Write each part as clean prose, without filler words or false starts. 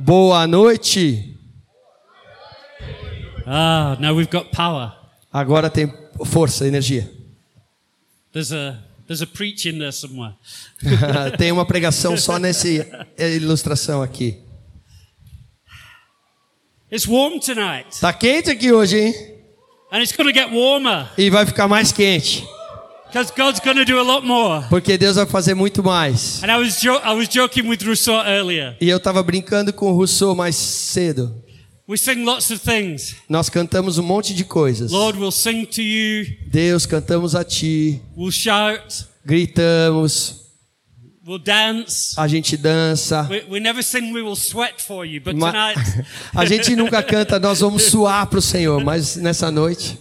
Boa noite. Ah, now we've got power. Agora tem força, energia. There's a preaching there somewhere. Tem uma pregação só nessa ilustração aqui. It's warm tonight. Tá quente aqui hoje, hein? And it's going to get warmer. E vai ficar mais quente. Because God's going to do a lot more. Porque Deus vai fazer muito mais. And I was joking with Rousseau earlier. E eu estava brincando com o Rousseau mais cedo. We sing lots of things. Nós cantamos um monte de coisas. Lord, we'll sing to you. Deus, cantamos a ti. We'll shout. Gritamos. We'll dance. A gente dança. We never sing we will sweat for you, but tonight. A gente nunca canta nós vamos suar para o Senhor, mas nessa noite.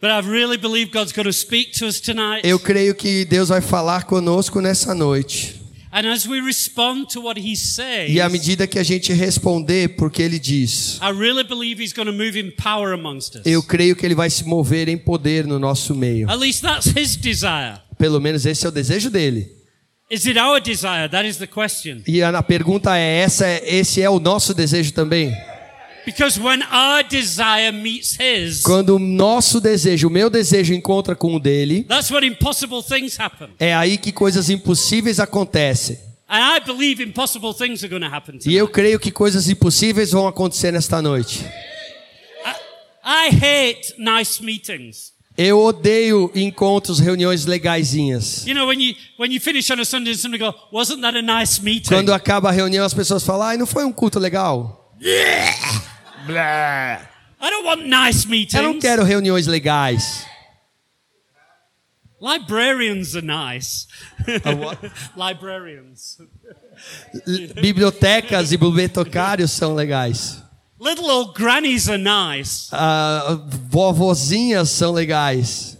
But I really believe God's going to speak to us tonight. Eu creio que Deus vai falar conosco nessa noite. And as we respond to what he says, e à medida que a gente responder porque ele diz, I really believe he's going to move in power amongst us. Eu creio que ele vai se mover em poder no nosso meio. At least that's his desire. Pelo menos esse é o desejo dele. Is it our desire? That is the question. E a pergunta é essa, esse é o nosso desejo também? Because when our desire meets his, quando o nosso desejo, o meu desejo encontra com o dele, that's when impossible things happen. É aí que coisas impossíveis acontecem. And I believe impossible things are going to happen tonight. E eu creio que coisas impossíveis vão acontecer nesta noite. I hate nice meetings. Eu odeio encontros, reuniões legaisinhas. You know, when you finish on a Sunday, somebody go, "Wasn't that a nice meeting?" Quando acaba a reunião, as pessoas falam, "Ai, não foi um culto legal?" I don't want nice meetings. Eu não quero reuniões legais. Librarians are nice. Librarians. Bibliotecas e bibliotecários são legais. Little old grannies are nice. Vovozinhas são legais.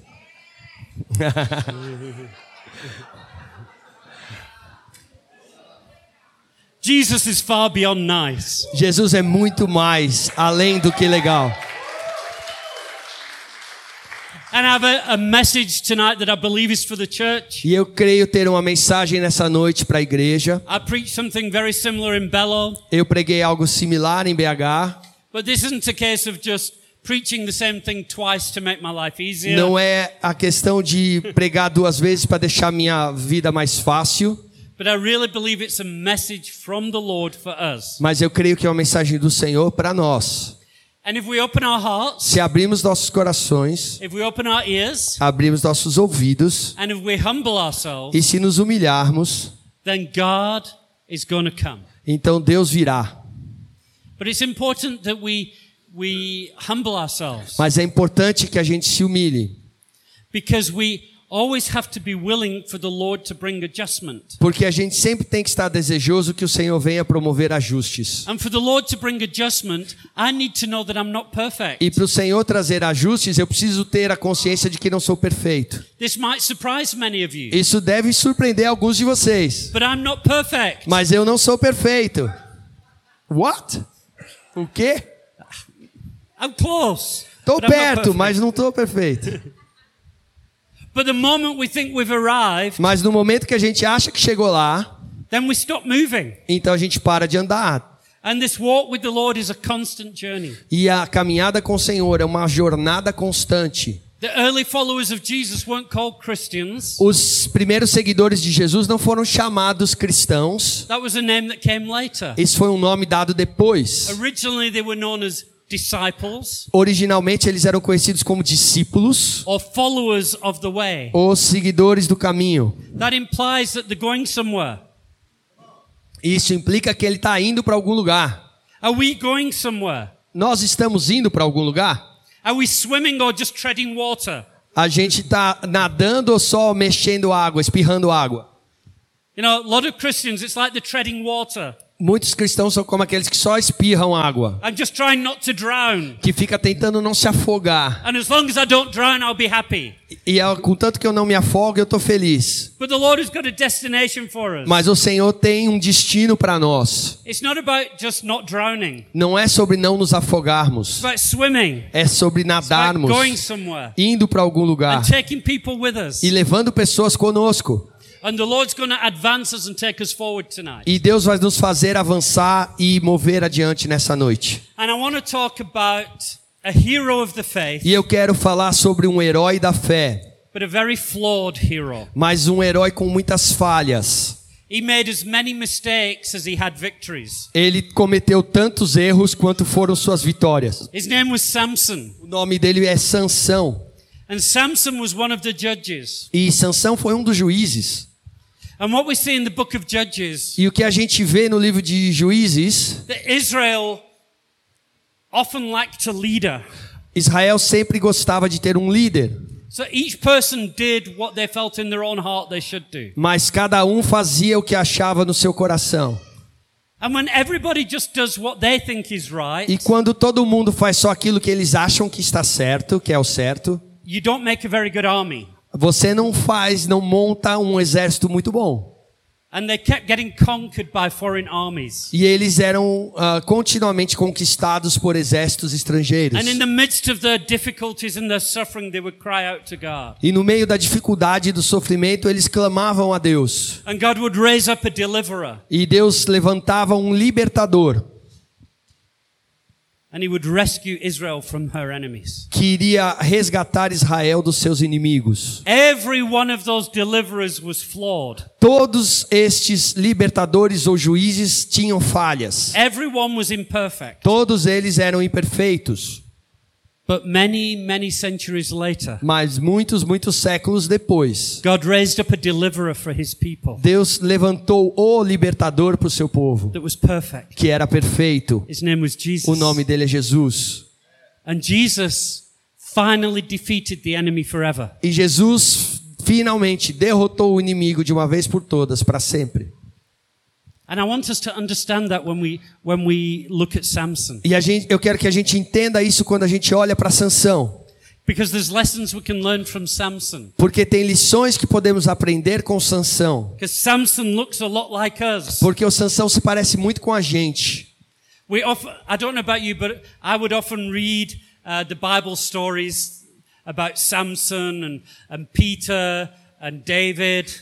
Jesus is far beyond nice. Jesus é muito mais além do que legal. And I have a message tonight that I believe is for the church. E eu creio ter uma mensagem nessa noite para a igreja. I preached something very similar in Bello. Eu preguei algo similar em BH. But this isn't a case of just preaching the same thing twice to make my life easier. Não é a questão de pregar duas vezes para deixar minha vida mais fácil. But I really believe it's a message from the Lord for us. Mas eu creio que é uma mensagem do Senhor para nós. And if we open our hearts, se abrirmos nossos corações, if we open our ears, abrirmos nossos ouvidos, and if we humble ourselves, e se nos humilharmos, then God is going to come. Então Deus virá. But it's important that we humble ourselves. Mas é importante que a gente se humilhe. Because we always have to be willing for the Lord to bring adjustment. Porque a gente sempre tem que estar desejoso que o Senhor venha promover ajustes. And for the Lord to bring adjustment, I need to know that I'm not perfect. E para o Senhor trazer ajustes, eu preciso ter a consciência de que não sou perfeito. This might surprise many of you. Isso deve surpreender alguns de vocês. But I'm not perfect. Mas eu não sou perfeito. What? O quê? I'm close. Tô perto, mas não tô perfeito. But the moment we think we've arrived, mas no momento que a gente acha que chegou lá, then we stop moving. Então a gente para de andar. And this walk with the Lord is a constant journey. E a caminhada com o Senhor é uma jornada constante. The early followers of Jesus weren't called Christians. Os primeiros seguidores de Jesus não foram chamados cristãos. That was a name that came later. Isso foi um nome dado depois. Originally they were known as disciples. Originalmente eles eram conhecidos como discípulos or followers of the way. Ou seguidores do caminho. That implies that they're going somewhere. Isso implica que ele está indo para algum lugar. Are we going somewhere? Nós estamos indo para algum lugar? Are we swimming or just treading water? A gente está nadando ou só mexendo água, espirrando água? You know, a lot of Christians, it's like they're treading water. Muitos cristãos são como aqueles que só espirram água. I'm just trying not to drown. Que fica tentando não se afogar. And as long as I don't drown, I'll be happy. E contanto que eu não me afogo, eu tô feliz. But the Lord has got a destination for us. Mas o Senhor tem um destino para nós. It's not about just not drowning. Não é sobre não nos afogarmos. It's about swimming. É sobre nadarmos. It's about going somewhere. Indo para algum lugar. And taking people with us. E levando pessoas conosco. E Deus vai nos fazer avançar e mover adiante nessa noite. E eu quero falar sobre um herói da fé. Mas um herói com muitas falhas. Ele cometeu tantos erros quanto foram suas vitórias. O nome dele é Sansão. E Sansão foi um dos juízes. E o que a gente vê no livro de Juízes, Israel sempre gostava de ter um líder. Mas cada um fazia o que achava no seu coração. E quando todo mundo faz só aquilo que eles acham que está certo, que é o certo, você não monta um exército muito bom. E eles eram continuamente conquistados por exércitos estrangeiros. E no meio da dificuldade e do sofrimento, eles clamavam a Deus. E Deus levantava um libertador. Que iria resgatar Israel dos seus inimigos. Todos estes libertadores ou juízes tinham falhas. Todos eles eram imperfeitos. Mas muitos séculos depois, Deus levantou o libertador para o seu povo, que era perfeito. O nome dele é Jesus. E Jesus finalmente derrotou o inimigo de uma vez por todas, para sempre. E eu quero que a gente entenda isso quando a gente olha para Sansão. Porque tem lições que podemos aprender com Sansão. Porque o Sansão se parece muito com a gente.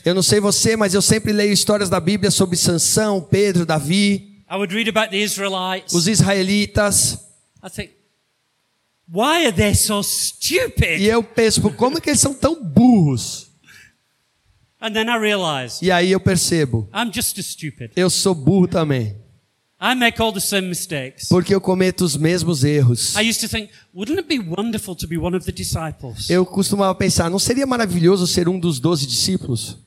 Eu não sei você, mas eu sempre leio histórias da Bíblia sobre Sansão, Pedro, Davi. Os israelitas. E eu penso, como é que eles são tão burros? E aí eu percebo, eu sou burro também. Porque eu cometo os mesmos erros. Eu costumava pensar, não seria maravilhoso ser um dos 12 discípulos?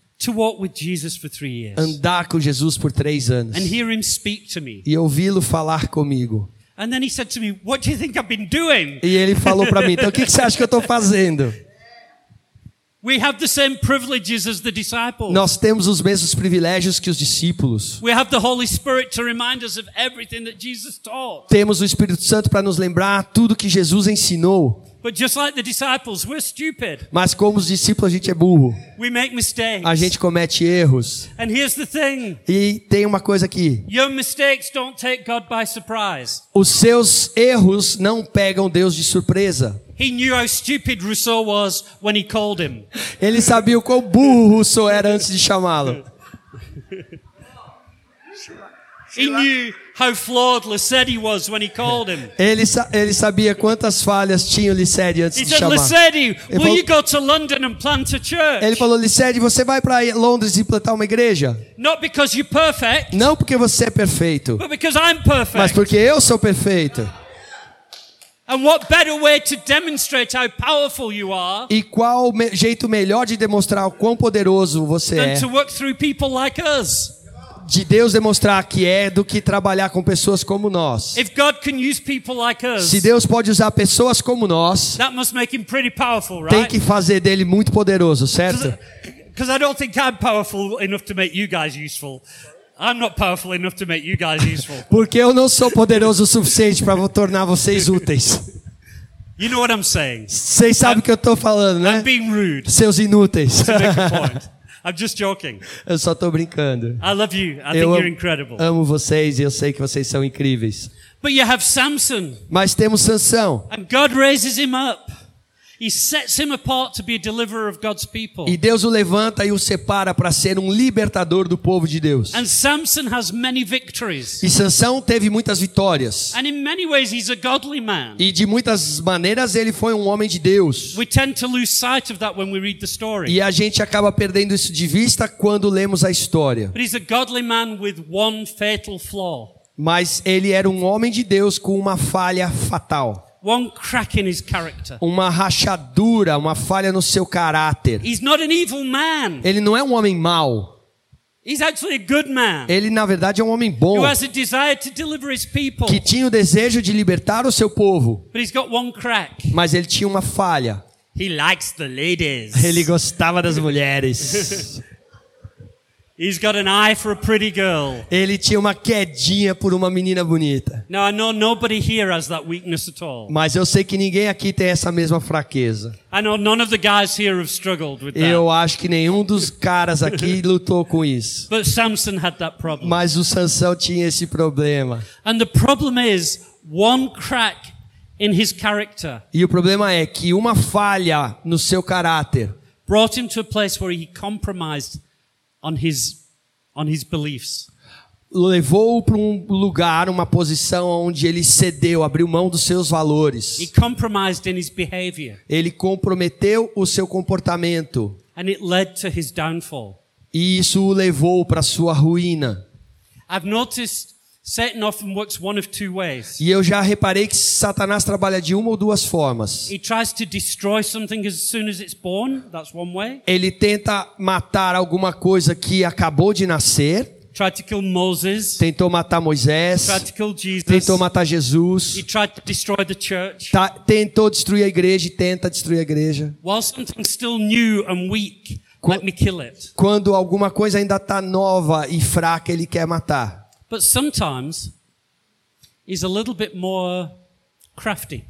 Andar com Jesus por 3 anos. E ouvi-lo falar comigo. E ele falou para mim, então o que você acha que eu estou fazendo? We have the same privileges as the disciples. Nós temos os mesmos privilégios que os discípulos. We have the Holy Spirit to remind us of everything that Jesus taught. Temos o Espírito Santo para nos lembrar tudo que Jesus ensinou. But just like the disciples, we're stupid. Mas como os discípulos, a gente é burro. We make mistakes. A gente comete erros. And here's the thing. E tem uma coisa aqui. Your mistakes don't take God by surprise. Os seus erros não pegam Deus de surpresa. Ele sabia o quão burro Rousseau era antes de chamá-lo. Ele sabia quantas falhas tinha o Lissette antes de chamá-lo. Ele falou, Lissette, você vai para Londres e plantar uma igreja? Não porque você é perfeito, mas porque eu sou perfeito. E qual jeito melhor de demonstrar o quão poderoso você é de Deus demonstrar que é do que trabalhar com pessoas como nós. Se Deus pode usar pessoas como nós, tem que fazer dele muito poderoso, certo? Because I don't think I'm powerful enough to make you guys useful. I'm not powerful enough to make you guys useful. Porque eu não sou poderoso o suficiente para tornar vocês úteis. You know what I'm saying? Vocês sabem o que eu estou falando, né? I'm being rude. Seus inúteis. To make a point. I'm just joking. Eu só estou brincando. I love you. I think you're incredible. Amo vocês e eu sei que vocês são incríveis. But you have Samson. Mas temos Sansão. And God raises him up. E Deus o levanta e o separa para ser um libertador do povo de Deus. E Sansão teve muitas vitórias. E de muitas maneiras ele foi um homem de Deus. E a gente acaba perdendo isso de vista quando lemos a história. Mas ele era um homem de Deus com uma falha fatal. One crack in his character. Uma rachadura, uma falha no seu caráter. He's not an evil man. Ele não é um homem mau. He's actually a good man. Ele na verdade é um homem bom. Who has a desire to deliver his people. Que tinha o desejo de libertar o seu povo. But he's got one crack. Mas ele tinha uma falha. He likes the ladies. Ele gostava das mulheres. He's got an eye for a pretty girl. Ele tinha uma quedinha por uma menina bonita. Now I know nobody here has that weakness at all. Mas eu sei que ninguém aqui tem essa mesma fraqueza. I know none of the guys here have struggled with that. Eu acho que nenhum dos caras aqui lutou com isso. But Samson had that problem. Mas o Sansão tinha esse problema. And the problem is one crack in his character. E o problema é que uma falha no seu caráter brought him to a place where he compromised on his beliefs. Levou-o para um lugar, uma posição onde ele cedeu, abriu mão dos seus valores. He compromised in his behavior. Ele comprometeu o seu comportamento. And it led to his downfall. E isso o levou para sua ruína. I've noticed Satan often works one of two ways. E eu já reparei que Satanás trabalha de uma ou duas formas. He tries to destroy something as soon as it's born. That's one way. Ele tenta matar alguma coisa que acabou de nascer. Tried to kill Moses. Tentou matar Moisés. Tried to kill Jesus. Tentou matar Jesus. He tried to destroy the church. Tentou destruir a igreja e tenta destruir a igreja. While something's still new and weak, let me kill it. Quando alguma coisa ainda está nova e fraca, ele quer matar. But sometimes he's a little bit more crafty.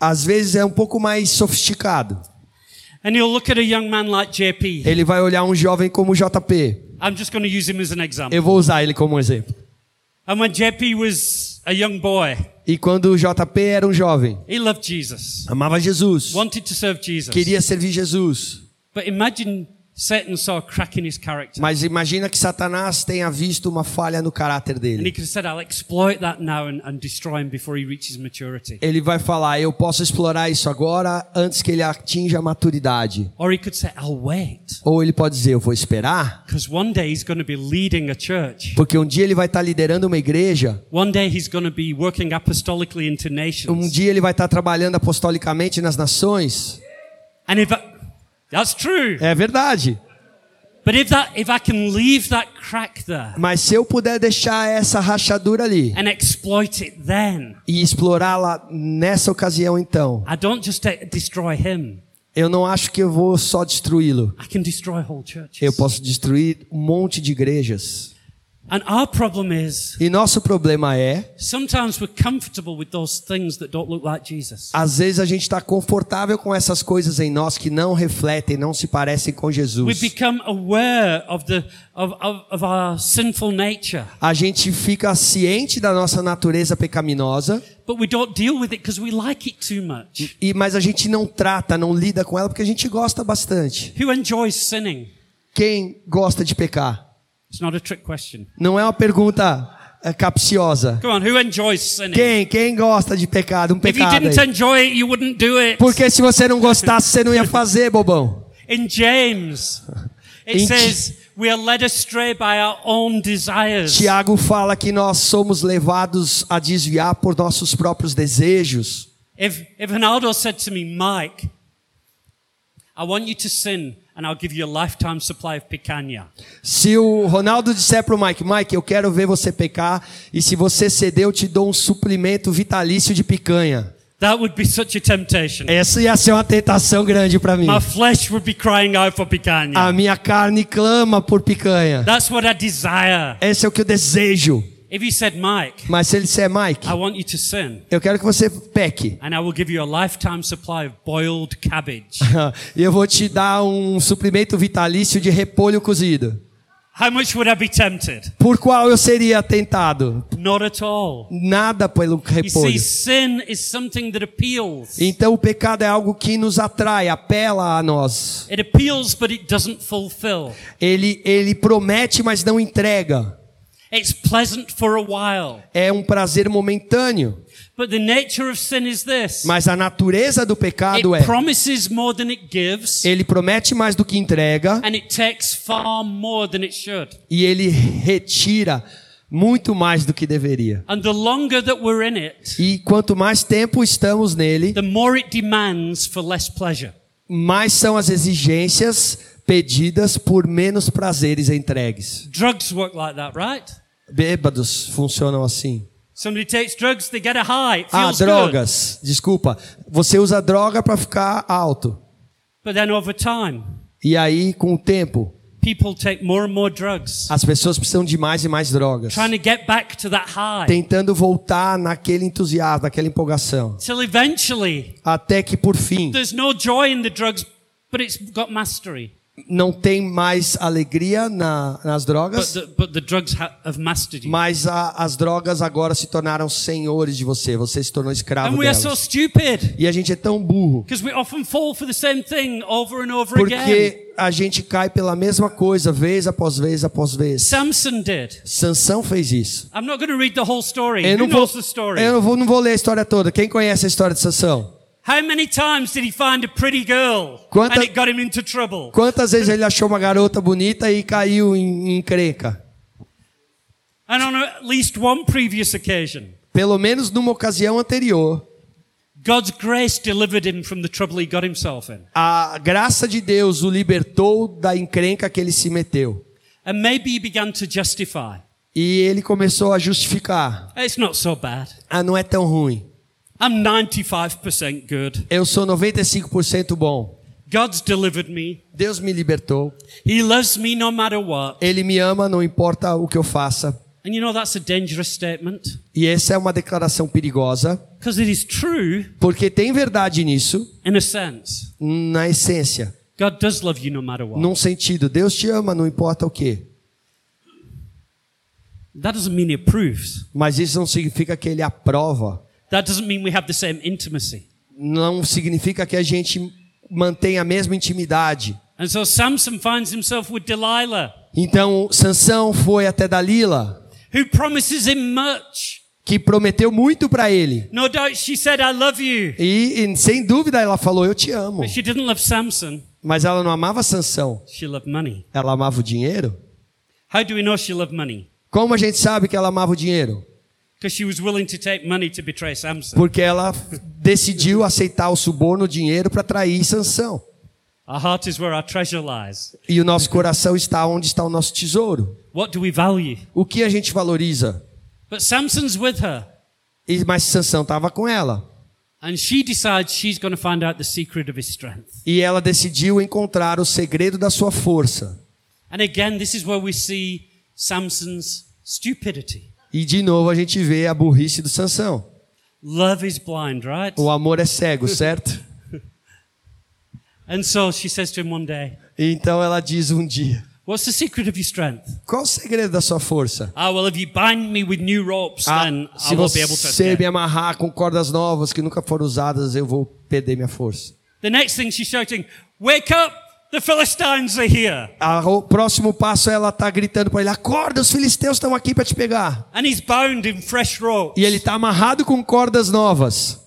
Às vezes é um pouco mais sofisticado. And he'll look at a young man like JP. Ele vai olhar um jovem como JP. I'm just going to use him as an example. Eu vou usar ele como um exemplo. And when JP was a young boy. E quando o JP era um jovem. He loved Jesus. Amava Jesus. Wanted to serve Jesus. Queria servir Jesus. But imagine Satan saw a crack in his character. Mas imagina que Satanás tenha visto uma falha no caráter dele. And he could have said, I'll exploit that now and destroy him before he reaches maturity. Ele vai falar, eu posso explorar isso agora antes que ele atinja a maturidade. Or he could say, I'll wait. Ou ele pode dizer, eu vou esperar. Because one day he's going to be leading a church. Porque um dia ele vai estar liderando uma igreja. One day he's going to be working apostolically into nations. Um dia ele vai estar trabalhando apostolicamente nas nações. And if that's true. É verdade. But if I can leave that crack there. Mas se eu puder deixar essa rachadura ali. And exploit it then. E explorá-la nessa ocasião então. I don't just destroy him. Eu não acho que eu vou só destruí-lo. I can destroy whole churches. Eu posso destruir um monte de igrejas. And our problem is, e nosso problema é, sometimes we're comfortable with those things that don't look like Jesus. Às vezes a gente está confortável com essas coisas em nós que não refletem, não se parecem com Jesus. We become aware of our sinful nature. A gente fica ciente da nossa natureza pecaminosa. But we don't deal with it because we like it too much. Mas a gente não lida com ela porque a gente gosta bastante. Who enjoys sinning? Quem gosta de pecar? It's not a trick question. Não é uma pergunta capciosa. Come on, who enjoys sinning? Quem gosta de pecado? Um pecado. If you didn't enjoy it, you wouldn't do it. Porque se você não gostasse, você não ia fazer, bobão. In James, it says we are led astray by our own desires. Tiago fala que nós somos levados a desviar por nossos próprios desejos. If Ronaldo said to me, Mike, I want you to sin. And I'll give you a lifetime supply of picanha. Se o Ronaldo disser pro Mike, eu quero ver você pecar e se você ceder eu te dou um suplemento vitalício de picanha. That would be such a temptation. Essa ia ser uma tentação grande para mim. My flesh would be crying out for picanha. A minha carne clama por picanha. That's what I desire. Esse é o que eu desejo. If he said, Mike, mas se ele disser, Mike, I want you to sin. Eu quero que você peque. And I will give you a lifetime supply of boiled cabbage. E eu vou te dar um suplemento vitalício de repolho cozido. How much would I be tempted? Por qual eu seria tentado? Not at all. Nada pelo repolho. You see, sin is something that appeals. Então o pecado é algo que nos atrai, apela a nós. It appeals, but it doesn't fulfill. Ele promete, mas não entrega. It's pleasant for a while. É um prazer momentâneo. But the nature of sin is this. Mas a natureza do pecado é. It promises more than it gives. Ele promete mais do que entrega. And it takes far more than it should. E ele retira muito mais do que deveria. And the longer that we're in it, e quanto mais tempo estamos nele, the more it demands for less pleasure. Mais são as exigências pedidas por menos prazeres entregues. Drugs work like that, right? Bêbados funcionam assim. Somebody takes drugs, they get a high. It feels drogas. Good. Desculpa. Você usa droga para ficar alto. But then over time, e aí, com o tempo, people take more and more drugs. As pessoas precisam de mais e mais drogas. Trying to get back to that high. Tentando voltar naquele entusiasmo, naquela empolgação. Till eventually, até que por fim, there's no joy in the drugs, but it's got mastery. Não tem mais alegria nas drogas, but the drugs have mastered you. Mas as drogas agora se tornaram senhores de você. Você se tornou escravo and delas. We are so stupid. E a gente é tão burro. Because we often fall for the same thing over and over porque again. A gente cai pela mesma coisa vez após vez após vez. Samson did. Sansão fez isso. I'm not going to read the whole story. Eu não vou ler a história toda. Quem conhece a história de Sansão? How many times did he find a pretty girl and it got him into trouble? Quantas vezes ele achou uma garota bonita e caiu em encrenca? And on at least one previous occasion. Pelo menos numa ocasião anterior. God's grace delivered him from the trouble he got himself in. A graça de Deus o libertou da encrenca que ele se meteu. And maybe he began to justify. E ele começou a justificar. It's not so bad. Ah, não é tão ruim. I'm 95% good. Eu sou 95% bom. God's delivered me. Deus me libertou. He loves me no matter what. Ele me ama, não importa o que eu faça. And you know that's a dangerous statement. E essa é uma declaração perigosa. Because it is true. Porque tem verdade nisso. In a sense. Na essência. God does love you no matter what. Num sentido, Deus te ama, não importa o que. That doesn't mean he approves. Mas isso não significa que ele aprova. That doesn't mean we have the same intimacy. Não significa que a gente mantenha a mesma intimidade. And so Samson finds himself with Delilah. Então Sansão foi até Dalila. Who promises him much. Que prometeu muito para ele. No doubt she said I love you. E sem dúvida ela falou eu te amo. But she didn't love Samson. Mas ela não amava Sansão. She loved money. Ela amava o dinheiro. How do we know she loved money? Como a gente sabe que ela amava o dinheiro? Because she was willing to take money to betray Samson. Porque ela decidiu aceitar o suborno, o dinheiro para trair Sansão. Our heart is where our treasure lies. E o nosso coração está onde está o nosso tesouro. What do we value? O que a gente valoriza? But Samson's with her. Mas Sansão estava com ela. And she decides she's going to find out the secret of his strength. E ela decidiu encontrar o segredo da sua força. And again, this is where we see Samson's stupidity. E de novo a gente vê a burrice do Sansão. Love is blind, right? O amor é cego, certo? And so she says to him one day. Então ela diz um dia. What's the secret of your strength? Qual o segredo da sua força? Ah, well, if you bind me with new ropes, then I won't be able to escape. Se você me amarrar com cordas novas que nunca foram usadas, eu vou perder minha força. The next thing she's shouting, wake up! The Philistines are here. O próximo passo ela tá gritando para ele: acorda, os filisteus estão aqui para te pegar. And he's bound in fresh ropes. E ele tá amarrado com cordas novas.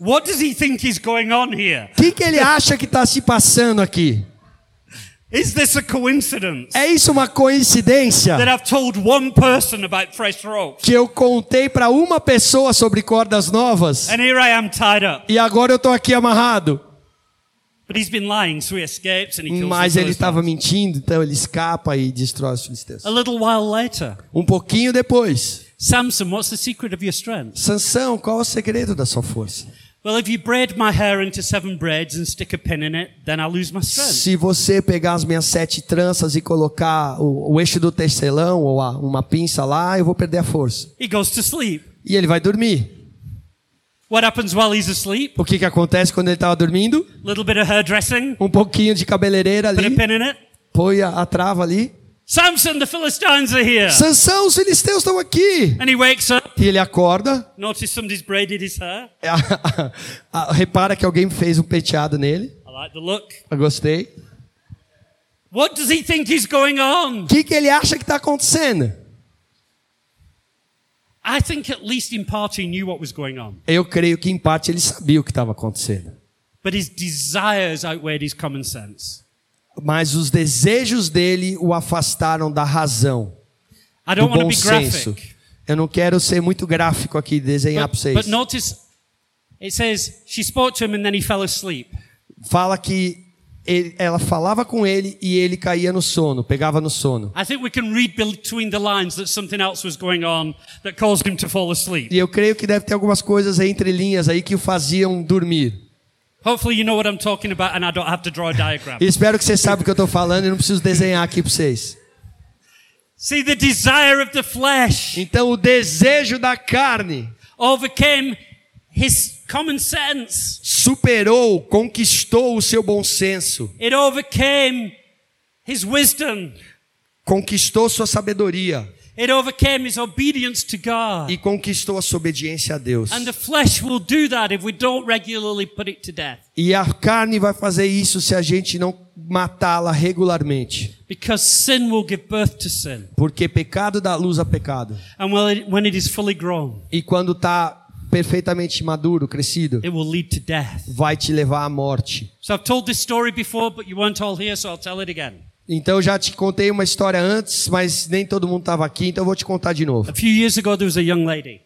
What does he think is going on here? Que ele acha que tá se passando aqui? Is this a coincidence? É isso uma coincidência? That I've told one person about fresh ropes. Que eu contei para uma pessoa sobre cordas novas. And here I am tied up. E agora eu tô aqui amarrado. But he's been lying, so he escapes and he kills. Mas ele estava mentindo, então ele escapa e destrói os filisteus. A little while later. Um pouquinho depois. Samson, what's the secret of your strength? Sansão, qual é o segredo da sua força? Well, if you braid my hair into 7 braids and stick a pin in it, then I'll lose my strength. Se você pegar as minhas 7 tranças e colocar o eixo do tecelão ou uma pinça lá, eu vou perder a força. He goes to sleep. E ele vai dormir. What happens while he's asleep? O que acontece quando ele estava dormindo? Little bit of hairdressing. Um pouquinho de cabeleireira ali. Put a pin in it. Põe a trava ali. Samson, the Philistines are here. Sansão, os filisteus estão aqui. And he wakes up. E ele acorda. Notice somebody's braided his hair. Repara que alguém fez um penteado nele. I like the look. Eu gostei. What does he think is going on? O que ele acha que está acontecendo? I think at least in part he knew what was going on. Eu creio que em parte ele sabia o que estava acontecendo. But his desires outweighed his common sense. Mas os desejos dele o afastaram da razão, do bom senso. Eu não quero ser muito gráfico aqui, desenhar para vocês. But notice, it says she spoke to him and then he fell asleep. Fala que ela falava com ele e ele caía no sono, pegava no sono. E eu creio que deve ter algumas coisas entre linhas aí que o faziam dormir. Espero que você saiba o que eu estou falando e não preciso desenhar aqui para vocês. See, the desire of the flesh. Então o desejo da carne overcame his common sense. Superou, conquistou o seu bom senso. It overcame his wisdom. Conquistou sua sabedoria. It overcame his obedience to God. E conquistou a sua obediência a Deus. And the flesh will do that if we don't regularly put it to death. E a carne vai fazer isso se a gente não matá-la regularmente. Because sin will give birth to sin. Porque pecado dá luz a pecado. And when it is fully grown. E quando está perfeitamente maduro, crescido, it will lead to death. Vai te levar à morte. So I've told this story before, but you weren't all here, so I'll tell it again. Então já te contei uma história antes, mas nem todo mundo estava aqui, então eu vou te contar de novo. A few years ago there was a young lady.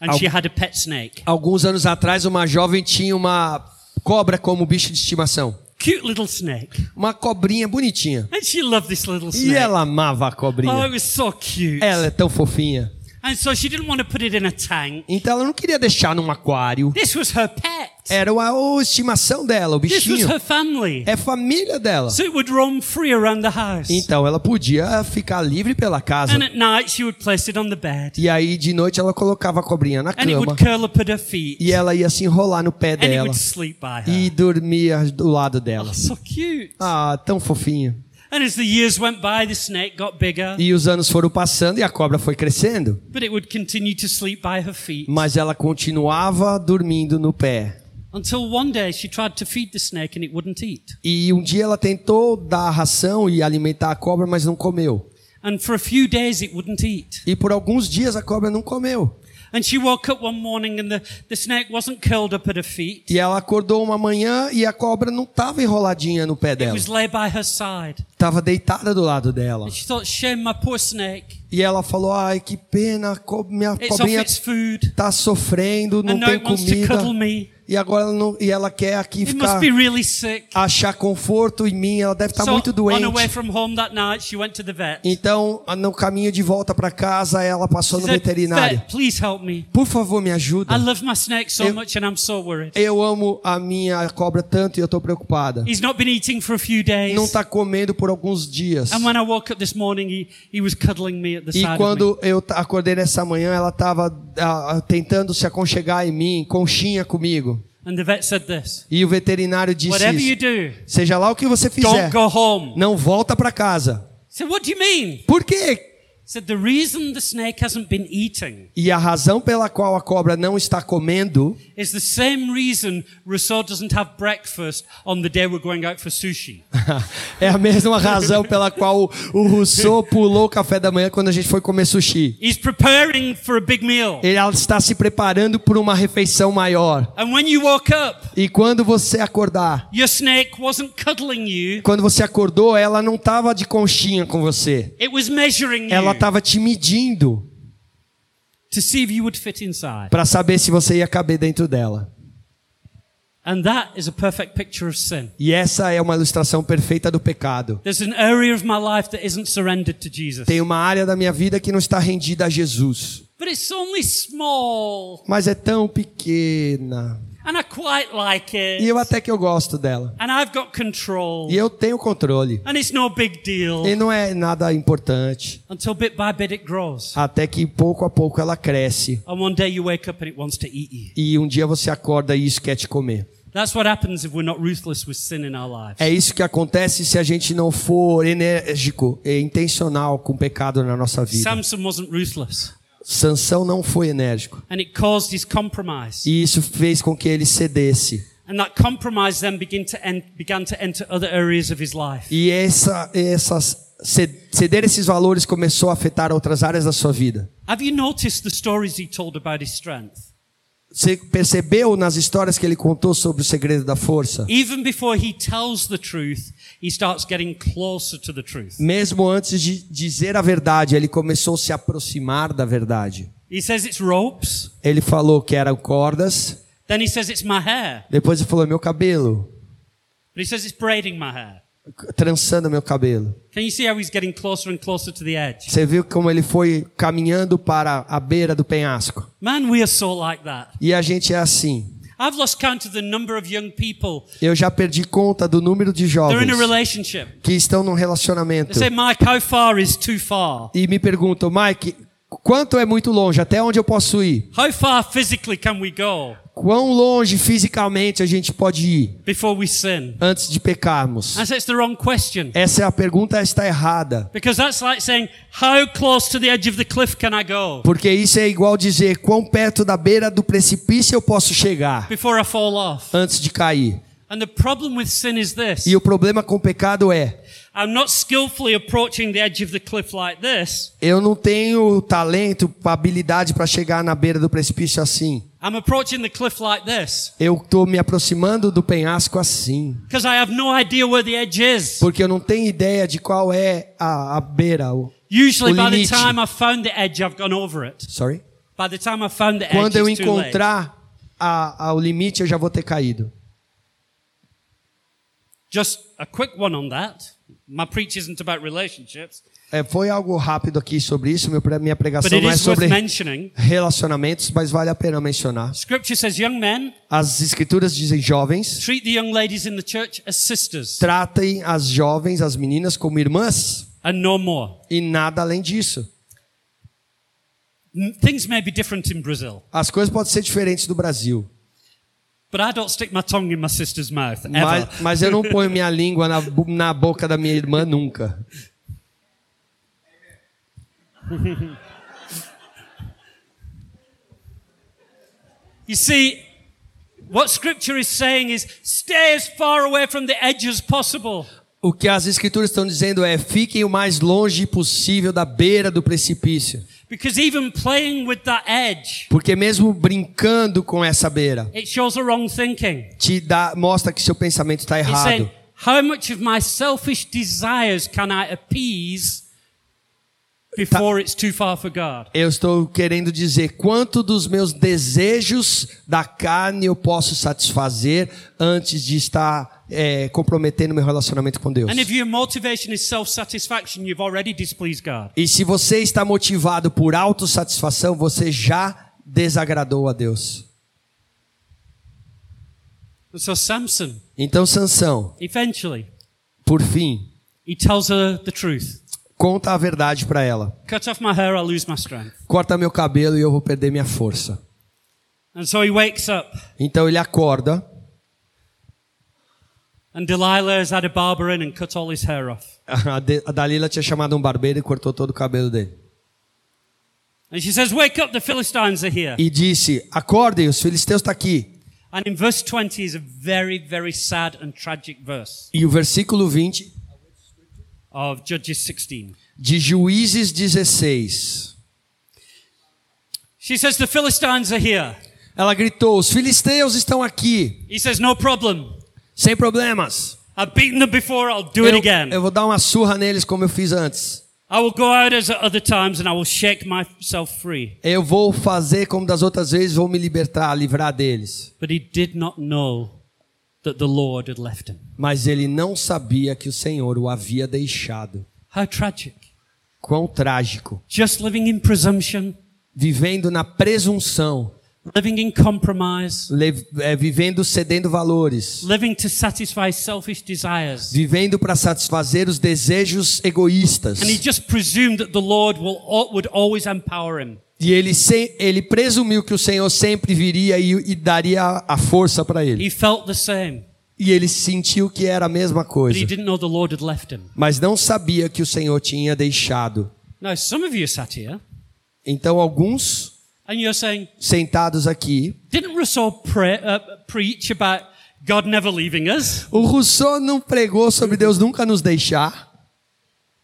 And she had a pet snake. Alguns anos atrás uma jovem tinha uma cobra como bicho de estimação. Cute little snake. Uma cobrinha bonitinha. And she loved this little snake. E ela amava a cobrinha. Oh, it was so cute. Ela é tão fofinha. And so she didn't want to put it in a tank. Então ela não queria deixar num aquário. This was her pet. Era a estimação dela, o bichinho. This was her family. É família dela. So it would roam free around the house. Então ela podia ficar livre pela casa. And at night she would place it on the bed. E aí de noite ela colocava a cobrinha na cama. And it would curl up at her feet. E ela ia se enrolar no pé dela. And it would sleep by her. E dormia do lado dela. Oh, so cute. Ah, tão fofinho. And as the years went by, the snake got bigger. E os anos foram passando e a cobra foi crescendo. But it would continue to sleep by her feet. Mas ela continuava dormindo no pé. Until one day she tried to feed the snake and it wouldn't eat. E um dia ela tentou dar ração e alimentar a cobra, mas não comeu. And for a few days it wouldn't eat. E por alguns dias a cobra não comeu. And she woke up one morning and the snake wasn't curled up at her feet. E ela acordou uma manhã e a cobra não estava enroladinha no pé dela. It was lay by her side. Estava deitada do lado dela. And she thought, shame, my poor snake. E ela falou, ai, que pena, minha cobrinha está sofrendo, não tem comida. E agora ela, não, e ela quer aqui ficar, really achar conforto em mim. Ela deve estar muito doente. Então, no caminho de volta para casa, ela passou no veterinário. Por favor, me ajuda. Eu amo a minha cobra tanto e eu estou preocupada. Não está comendo por alguns dias. E quando eu acordei nessa manhã, ela estava tentando se aconchegar em mim, conchinha comigo. And the vet said this. E o veterinário disse isso. You do, seja lá o que você fizer, não volta para casa. So what do you mean? Por quê? So the reason the snake hasn't been eating. E a razão pela qual a cobra não está comendo is the same reason Rousseau doesn't have breakfast on the day we're going out for sushi. É a mesma razão pela qual o Rousseau pulou o café da manhã quando a gente foi comer sushi. He's preparing for a big meal. Ele está se preparando por uma refeição maior. And when you woke up, e quando você acordar, your snake wasn't cuddling you. Quando você acordou, ela não estava de conchinha com você. It was measuring you. Ela estava te medindo para saber se você ia caber dentro dela. And that is a perfect picture of sin. E essa é uma ilustração perfeita do pecado. There's an area of my life that isn't surrendered to Jesus. Tem uma área da minha vida que não está rendida a Jesus. But it's only small. Mas é tão pequena. And I quite like it. E eu até que eu gosto dela. And I've got control. E eu tenho controle. And it's no big deal. E não é nada importante. Until bit by bit it grows. Até que pouco a pouco ela cresce. And one day you wake up and it wants to eat you. E um dia você acorda e isso quer te comer. That's what happens if we're not ruthless with sin in our lives. É isso que acontece se a gente não for enérgico e intencional com o pecado na nossa vida. Samson wasn't ruthless. Sansão não foi enérgico. And it caused his compromise. E isso fez com que ele cedesse. And that compromise then began to enter other areas of his life. E ceder esses valores começou a afetar outras áreas da sua vida. Have you noticed the stories he told about his strength? Você percebeu nas histórias que ele contou sobre o segredo da força? Even before he tells the truth, he starts getting closer to the truth. Mesmo antes de dizer a verdade, ele começou a se aproximar da verdade. He says it's ropes. Ele falou que eram cordas. Then he says it's my hair. Depois ele falou meu cabelo. But he says it's braiding my hair. Trançando meu cabelo. Can you see how he's getting closer and closer to the edge? Você viu como ele foi caminhando para a beira do penhasco? Man, we are so like that. E a gente é assim. I've lost count of the number of young people. Eu já perdi conta do número de jovens. They're in a relationship. Que estão num relacionamento. They say, Mike, how far is too far? E me perguntam, Mike, quanto é muito longe? Até onde eu posso ir? How far physically can we go? Quão longe fisicamente a gente pode ir antes de pecarmos? Essa é a pergunta, está errada. Porque isso é igual dizer quão perto da beira do precipício eu posso chegar antes de cair. E o problema com o pecado é eu não tenho talento, habilidade para chegar na beira do precipício assim. I'm approaching the cliff like this. Eu estou me aproximando do penhasco assim. Because I have no idea where the edge is. Porque eu não tenho ideia de qual é a beira, o limite. Usually by the time I found the edge, I've gone over it. Sorry? By the time I found the edge, quando eu encontrar o limite, eu já vou ter caído. Just a quick one on that. My preach isn't about relationships. Foi algo rápido aqui sobre isso. Minha pregação não é sobre relacionamentos, mas vale a pena mencionar. As escrituras dizem jovens. Tratem as jovens, as meninas, como irmãs. And no more. E nada além disso. Things may be different in Brazil. As coisas podem ser diferentes do Brasil. But I don't stick my tongue in my sister's mouth, ever. Mas eu não ponho minha língua na boca da minha irmã nunca. You see, what Scripture is saying is, stay as far away from the edge as possible. O que as escrituras estão dizendo é fiquem o mais longe possível da beira do precipício. Because even playing with that edge, porque mesmo brincando com essa beira, it shows the wrong thinking. Mostra que seu pensamento está errado. Saying, how much of my selfish desires can I appease? Before it's too far for God. Eu estou querendo dizer quanto dos meus desejos da carne eu posso satisfazer antes de estar comprometendo meu relacionamento com Deus. And if your motivation is self-satisfaction, you've already displeased God. E se você está motivado por autossatisfação, você já desagradou a Deus. So Samson, então Sansão, eventually, por fim, he tells her the truth. Conta a verdade para ela. Cut off my hair, I'll lose my strength. Corta meu cabelo e eu vou perder minha força. And so he wakes up. Então ele acorda. And Delilah has had a barber in and cut all his hair off. A Dalila tinha chamado um barbeiro e cortou todo o cabelo dele. And she says, "Wake up, the Philistines are here." E disse: "Acordem, os filisteus estão aqui." And in verse 20 is a very, very sad and tragic verse. E o versículo 20 of Judges 16. De Juízes 16. She says the Philistines are here. Ela gritou: os filisteus estão aqui. He says no problem. Sem problemas. I've beaten them before, I'll do it again. Eu vou dar uma surra neles como eu fiz antes. I will go out as at other times and I will shake myself free. Eu vou fazer como das outras vezes, vou me livrar deles. But he did not know that the Lord had left him. Mas ele não sabia que o Senhor o havia deixado. How tragic. Quão trágico. Just living in presumption. Vivendo na presunção. Living in compromise. Vivendo cedendo valores. Living to satisfy selfish desires. Vivendo para satisfazer os desejos egoístas. And he just presumed that the Lord would always empower him. E ele presumiu que o Senhor sempre viria e daria a força para ele. He felt the same. E ele sentiu que era a mesma coisa. But he didn't know the Lord had left him. Mas não sabia que o Senhor tinha deixado. Now, some of you sat here. Então alguns and you're saying, sentados aqui. Didn't Rousseau preach about God never leaving us? O Rousseau não pregou sobre Deus nunca nos deixar.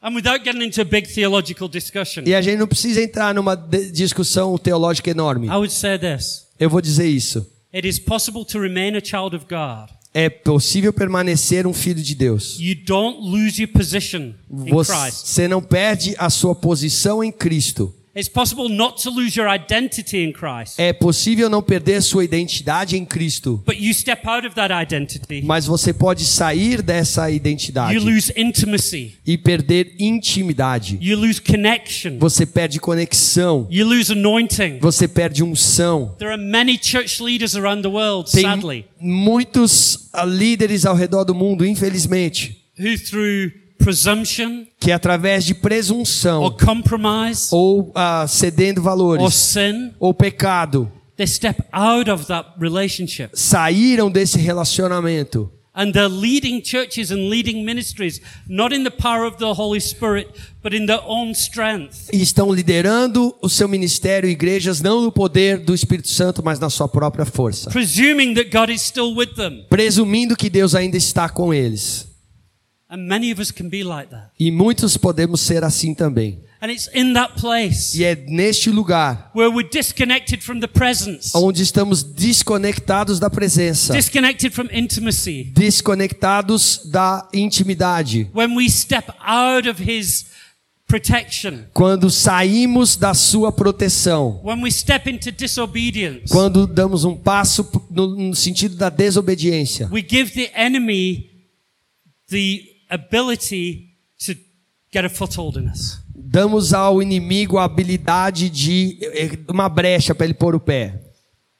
And without getting into a big theological discussion. E a gente não precisa entrar numa discussão teológica enorme. I would say this. Eu vou dizer isso. It is possible to remain a child of God. É possível permanecer um filho de Deus. You don't lose your position in Christ. Você não perde a sua posição em Cristo. It's possible not to lose your identity in Christ. É possível não perder sua identidade em Cristo. But you step out of that identity. Mas você pode sair dessa identidade. You lose intimacy. E perder intimidade. You lose connection. Você perde conexão. You lose anointing. Você perde unção. There are many church leaders around the world, sadly. Tem muitos líderes ao redor do mundo, infelizmente. Who through presumption, que através de presunção or compromise, ou cedendo valores or sin, ou pecado, they step out of that relationship. Saíram desse relacionamento. And they're leading churches and leading ministries not in the power of the Holy Spirit but in their own strength. E estão liderando o seu ministério e igrejas não no poder do Espírito Santo, mas na sua própria força. Presuming that God is still with them. Presumindo que Deus ainda está com eles. And many of us can be like that. E muitos podemos ser assim também. And it's in that place. E é neste lugar. Where we're disconnected from the presence. Onde estamos desconectados da presença. Disconnected from intimacy. Desconectados da intimidade. When we step out of his protection. Quando saímos da sua proteção. When we step into disobedience. Quando damos um passo no sentido da desobediência. We give the enemy the ability to get a foothold in us. Damos ao inimigo a habilidade de uma brecha para ele pôr o pé.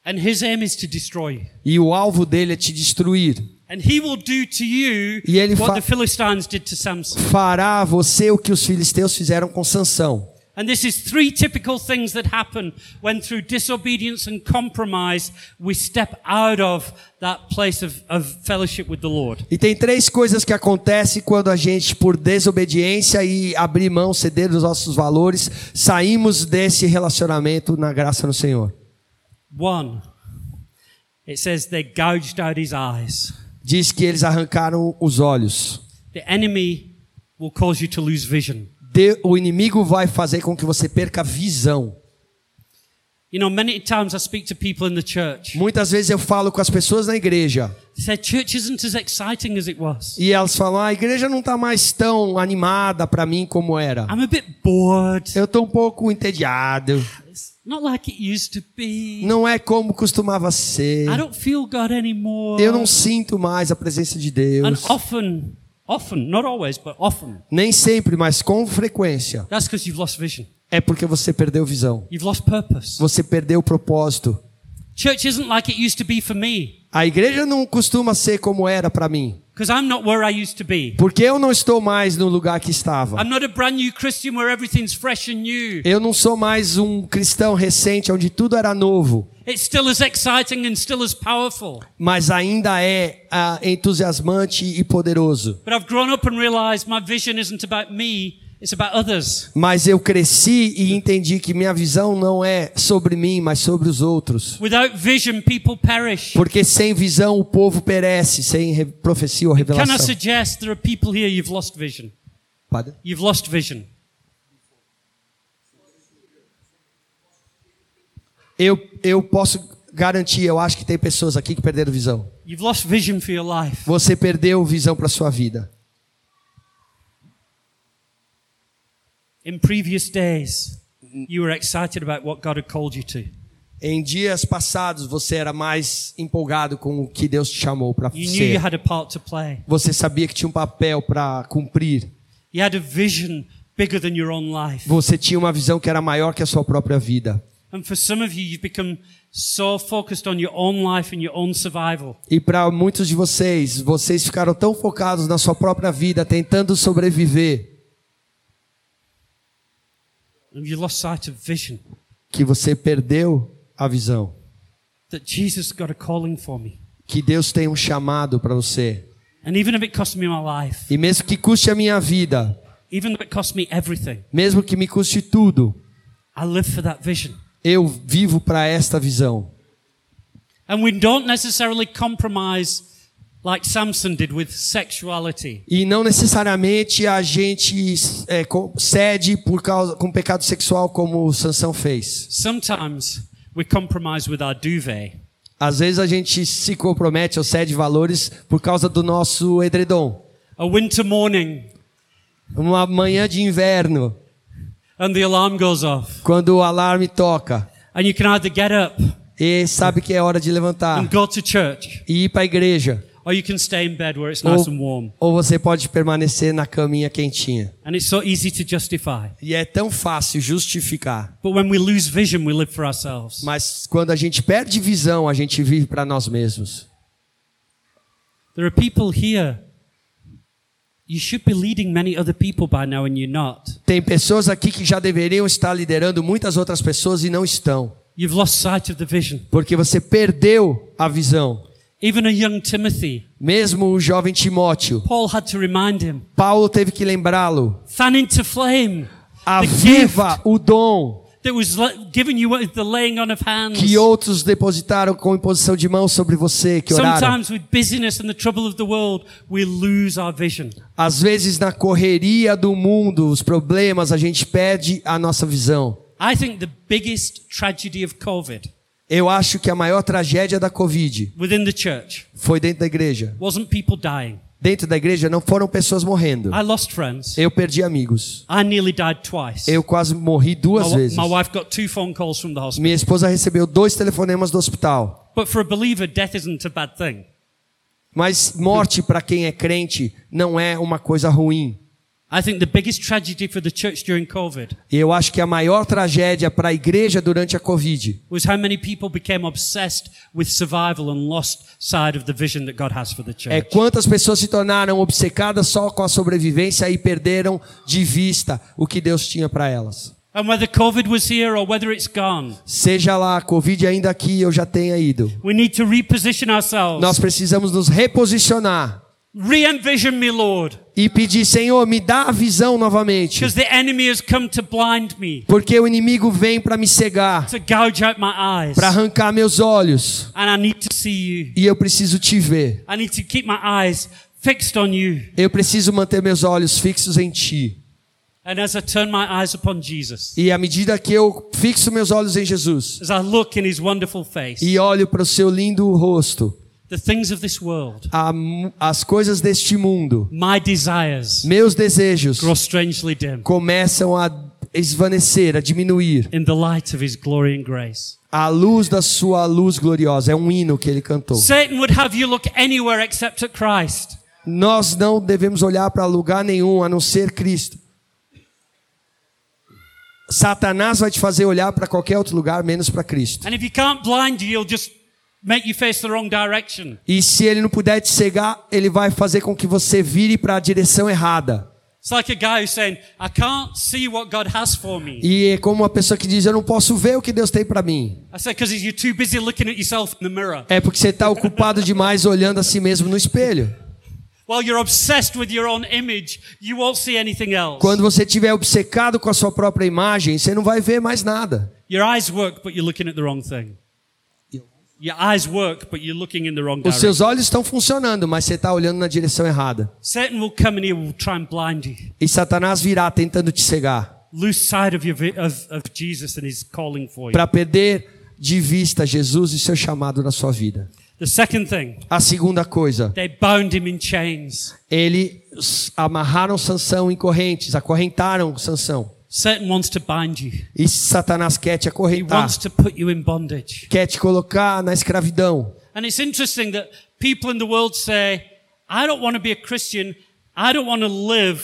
And his aim is to destroy. E o alvo dele é te destruir. And he will do to you e ele what the Philistines did to Samson. Fará a você o que os filisteus fizeram com Sansão. And this is three typical things that happen when through disobedience and compromise we step out of that place of fellowship with the Lord. E tem três coisas que acontecem quando a gente por desobediência e abrir mão, ceder dos nossos valores, saímos desse relacionamento na graça do Senhor. One. It says they gouged out his eyes. Diz que eles arrancaram os olhos. The enemy will cause you to lose vision. O inimigo vai fazer com que você perca a visão. You know, many times I speak to people in the church. Muitas vezes eu falo com as pessoas na igreja. They say, "Church isn't as exciting as it was." E elas falam, a igreja não está mais tão animada para mim como era. I'm a bit bored. Eu estou um pouco entediado. It's not like it used to be. Não é como costumava ser. I don't feel God anymore. Eu não sinto mais a presença de Deus. And often, not always, but often. Nem sempre, mas com frequência. That's because you've lost vision. É porque você perdeu visão. You've lost purpose. Você perdeu o propósito. Church isn't like it used to be for me. A igreja não costuma ser como era para mim. Because I'm not where I used to be. Porque eu não estou mais no lugar que estava. I'm not a brand new Christian where everything's fresh and new. Eu não sou mais um cristão recente onde tudo era novo. It's still as exciting and still as powerful. Mas ainda é entusiasmante e poderoso. But I've grown up and realized my vision isn't about me, it's about others. Mas eu cresci e entendi que minha visão não é sobre mim, mas sobre os outros. Without vision, people perish. Porque sem visão o povo perece, sem profecia ou revelação. Can I suggest there are people here you've lost vision? Pardon? You've lost vision. Eu posso garantir, eu acho que tem pessoas aqui que perderam visão. You've lost vision for your life. Você perdeu visão para sua vida. In previous days, you were excited about what God had called you to. Em dias passados, você era mais empolgado com o que Deus te chamou para ser. You knew you had a part to play. Você sabia que tinha um papel para cumprir. You had a vision bigger than your own life. Você tinha uma visão que era maior que a sua própria vida. E para muitos de vocês, vocês ficaram tão focados na sua própria vida, tentando sobreviver, que você perdeu a visão. Que Deus tem um chamado para você. E mesmo que custe a minha vida, mesmo que me custe tudo, eu vivo para esta visão. E não necessariamente a gente cede por causa com pecado sexual como Sansão fez. Às vezes a gente se compromete ou cede valores por causa do nosso edredom. Uma manhã de inverno. And the alarm goes off. Quando o alarme toca. And you can either get up, e sabe que é hora de levantar. And go to church, e ir para a igreja. Or you can stay in bed where it's nice and warm. Ou você pode permanecer na caminha quentinha. And it's so easy to justify. E é tão fácil justificar. But when we lose vision, we live for ourselves. Mas quando a gente perde visão, a gente vive para nós mesmos. There are people here. You should be leading many other people by now and you're not. Tem pessoas aqui que já deveriam estar liderando muitas outras pessoas e não estão. You've lost sight of the vision. Porque você perdeu a visão. Even a young Timothy. Mesmo o jovem Timóteo. Paul had to remind him. Paulo teve que lembrá-lo. Fan into flame. Aviva o dom that was given you with the laying on of hands. Que outros depositaram com imposição de mãos sobre você, que oraram. Sometimes with busyness and the trouble of the world, we lose our vision. Às vezes na correria do mundo, os problemas, a gente perde a nossa visão. I think the biggest tragedy of COVID. Eu acho que a maior tragédia da COVID. Within the church. Foi dentro da igreja. Wasn't people dying. Dentro da igreja não foram pessoas morrendo. I lost friends. Eu perdi amigos. I nearly died twice. Eu quase morri duas vezes. My wife got 2 phone calls from the hospital. Minha esposa recebeu 2 telefonemas do hospital. But for a believer, death isn't a bad thing. Mas morte para quem é crente não é uma coisa ruim. I think the biggest tragedy for the church during COVID. Eu acho que a maior tragédia para a igreja durante a COVID. Was how many people became obsessed with survival and lost sight of the vision that God has for the church. É quantas pessoas se tornaram obcecadas só com a sobrevivência e perderam de vista o que Deus tinha para elas. And whether COVID was here or whether it's gone. Seja lá a COVID ainda aqui ou já tenha ido. We need to reposition ourselves. Nós precisamos nos reposicionar. Re-envision me, Lord. E pedir, Senhor, me dá a visão novamente. Because the enemy has come to blind me. Porque o inimigo vem para me cegar. To gouge out my eyes. Para arrancar meus olhos. And I need to see you. E eu preciso te ver. I need to keep my eyes fixed on you. Eu preciso manter meus olhos fixos em ti. And as I turn my eyes upon Jesus. E à medida que eu fixo meus olhos em Jesus. As I look in his wonderful face. E olho para o seu lindo rosto. The things of this world, as coisas deste mundo, my desires, meus desejos, grow strangely dim, começam a esvanecer, a diminuir, in the light of his glory and grace. A luz da sua luz gloriosa. É um hino que ele cantou. Satan would have you look anywhere except at Christ. Nós não devemos olhar para lugar nenhum a não ser Cristo. Satanás vai te fazer olhar para qualquer outro lugar menos para Cristo. And if he can't blind you, you'll just make you face the wrong direction. E se ele não puder te cegar, ele vai fazer com que você vire para a direção errada. It's like a guy who's saying, I can't see what God has for me. E é como uma pessoa que diz, eu não posso ver o que Deus tem para mim. I said, 'cause you're too busy looking at yourself in the mirror. É porque você está ocupado demais olhando a si mesmo no espelho. While you're obsessed with your own image, you won't see anything else. Quando você estiver obcecado com a sua própria imagem, você não vai ver mais nada. Your eyes work, but you're looking at the wrong thing. Your eyes work, but you're looking in the wrong direction. Os seus olhos estão funcionando, mas você está olhando na direção errada. Satan will come and he will try and blind you. E Satanás virá tentando te cegar. Lose sight of Jesus and his calling for you. Para perder de vista Jesus e seu chamado na sua vida. The second thing. A segunda coisa. They bound him in chains. Eles amarraram Sansão em correntes, acorrentaram Sansão. Satan wants to bind you. E Satanás quer te acorrentar. He wants to put you in bondage. Quer te colocar na escravidão. And it's interesting that people in the world say, I don't want to be a Christian. I don't want to live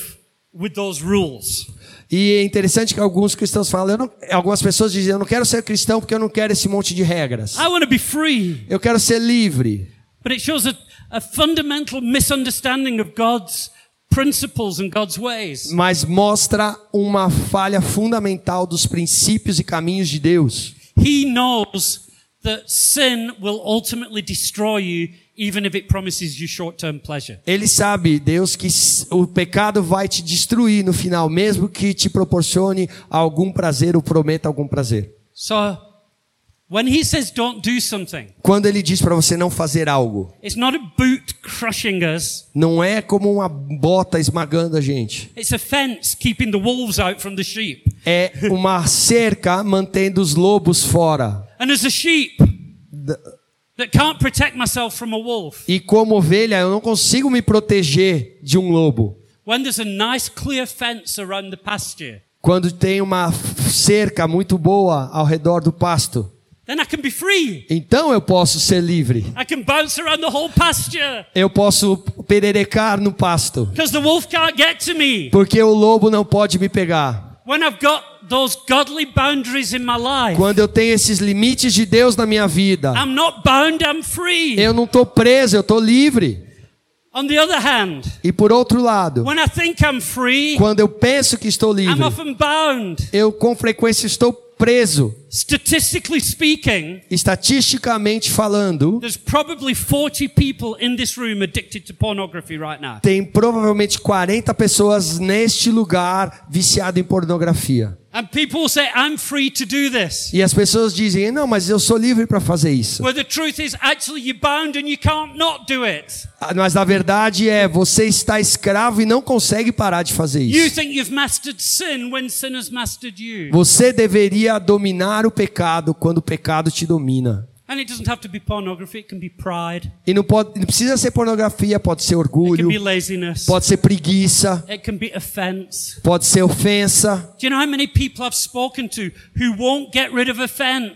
with those rules. E é interessante que alguns cristãos falam, algumas pessoas dizem, eu não quero ser cristão porque eu não quero esse monte de regras. I want to be free. Eu quero ser livre. But it shows a fundamental misunderstanding of God's principles and God's ways. Mas mostra uma falha fundamental dos princípios e caminhos de Deus. He knows that sin will ultimately destroy you. Even if it promises you short-term pleasure. Ele sabe, Deus, que o pecado vai te destruir no final, mesmo que te proporcione algum prazer ou prometa algum prazer. So, when he says don't do something, quando ele diz para você não fazer algo, it's not a boot crushing us. Não é como uma bota esmagando a gente. It's a fence keeping the wolves out from the sheep. É uma cerca mantendo os lobos fora. And as a sheep, that can't protect myself from a wolf. E como ovelha, eu não consigo me proteger de um lobo. When there's a nice clear fence around the pasture. Quando tem uma cerca muito boa ao redor do pasto. Then I can be free. Então eu posso ser livre. I can bounce around the whole pasture. Eu posso pererecar no pasto. Because the wolf can't get to me. Porque o lobo não pode me pegar. When I've got those godly boundaries in my life. Quando eu tenho esses limites de Deus na minha vida. I'm not bound, I'm free. Eu não estou preso, eu estou livre. On the other hand, e por outro lado, when I think I'm free, quando eu penso que estou livre, I'm often bound. Eu com frequência estou preso. Statistically speaking, estatisticamente falando, there's probably 40 people in this room addicted to pornography right now. Tem provavelmente 40 pessoas neste lugar viciado em pornografia. And people say I'm free to do this. E as pessoas dizem, não, mas eu sou livre para fazer isso. Well, the truth is actually you're bound and you can't not do it. Mas na verdade é, você está escravo e não consegue parar de fazer isso. You think you've mastered sin when sin has mastered you. Você deveria dominar o pecado quando o pecado te domina. E não precisa ser pornografia, pode ser orgulho, pode ser preguiça, pode ser ofensa.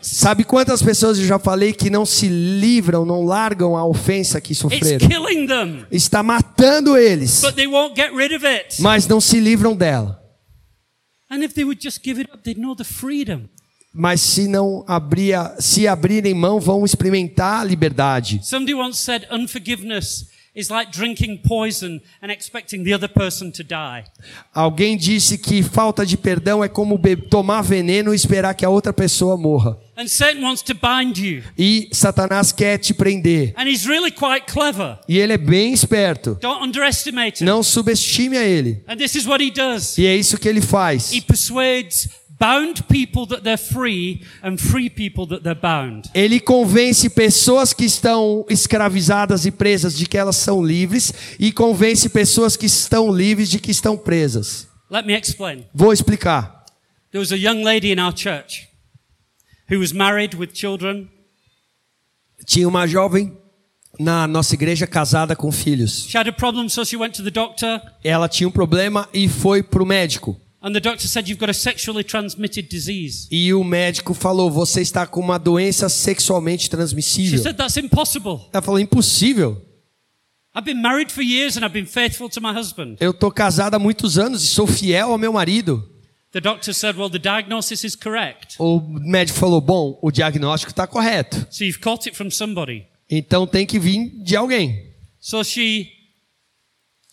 Sabe quantas pessoas eu já falei que não se livram, não largam a ofensa que sofreram? Está matando eles, mas não se livram dela. And if they would just give it up, they'd know the freedom. Mas se não se abrirem mão, vão experimentar a liberdade. Somebody once said unforgiveness is like drinking poison and expecting the other person to die. Alguém disse que falta de perdão é como tomar veneno e esperar que a outra pessoa morra. And Satan wants to bind you. E Satanás quer te prender. And he's really quite clever. E ele é bem esperto. Don't underestimate him. Não subestime a ele. And this is what he does. E é isso que ele faz. He persuades bound people that they're free and free people that they're bound. Ele convence pessoas que estão escravizadas e presas de que elas são livres e convence pessoas que estão livres de que estão presas. Let me explain. Vou explicar. There was a young lady in our church who was married with children. Tinha uma jovem na nossa igreja casada com filhos. She had a problem, so she went to the doctor. Ela tinha um problema e foi pro médico. And the doctor said you've got a sexually transmitted disease. E o médico falou, você está com uma doença sexualmente transmissível. She said that's impossible. Ela falou, impossível. I've been married for years and I've been faithful to my husband. Eu tô casada há muitos anos e sou fiel ao meu marido. The doctor said, well, the diagnosis is correct. O médico falou, bom, o diagnóstico está correto. So you've caught it from somebody. Então tem que vir de alguém. So she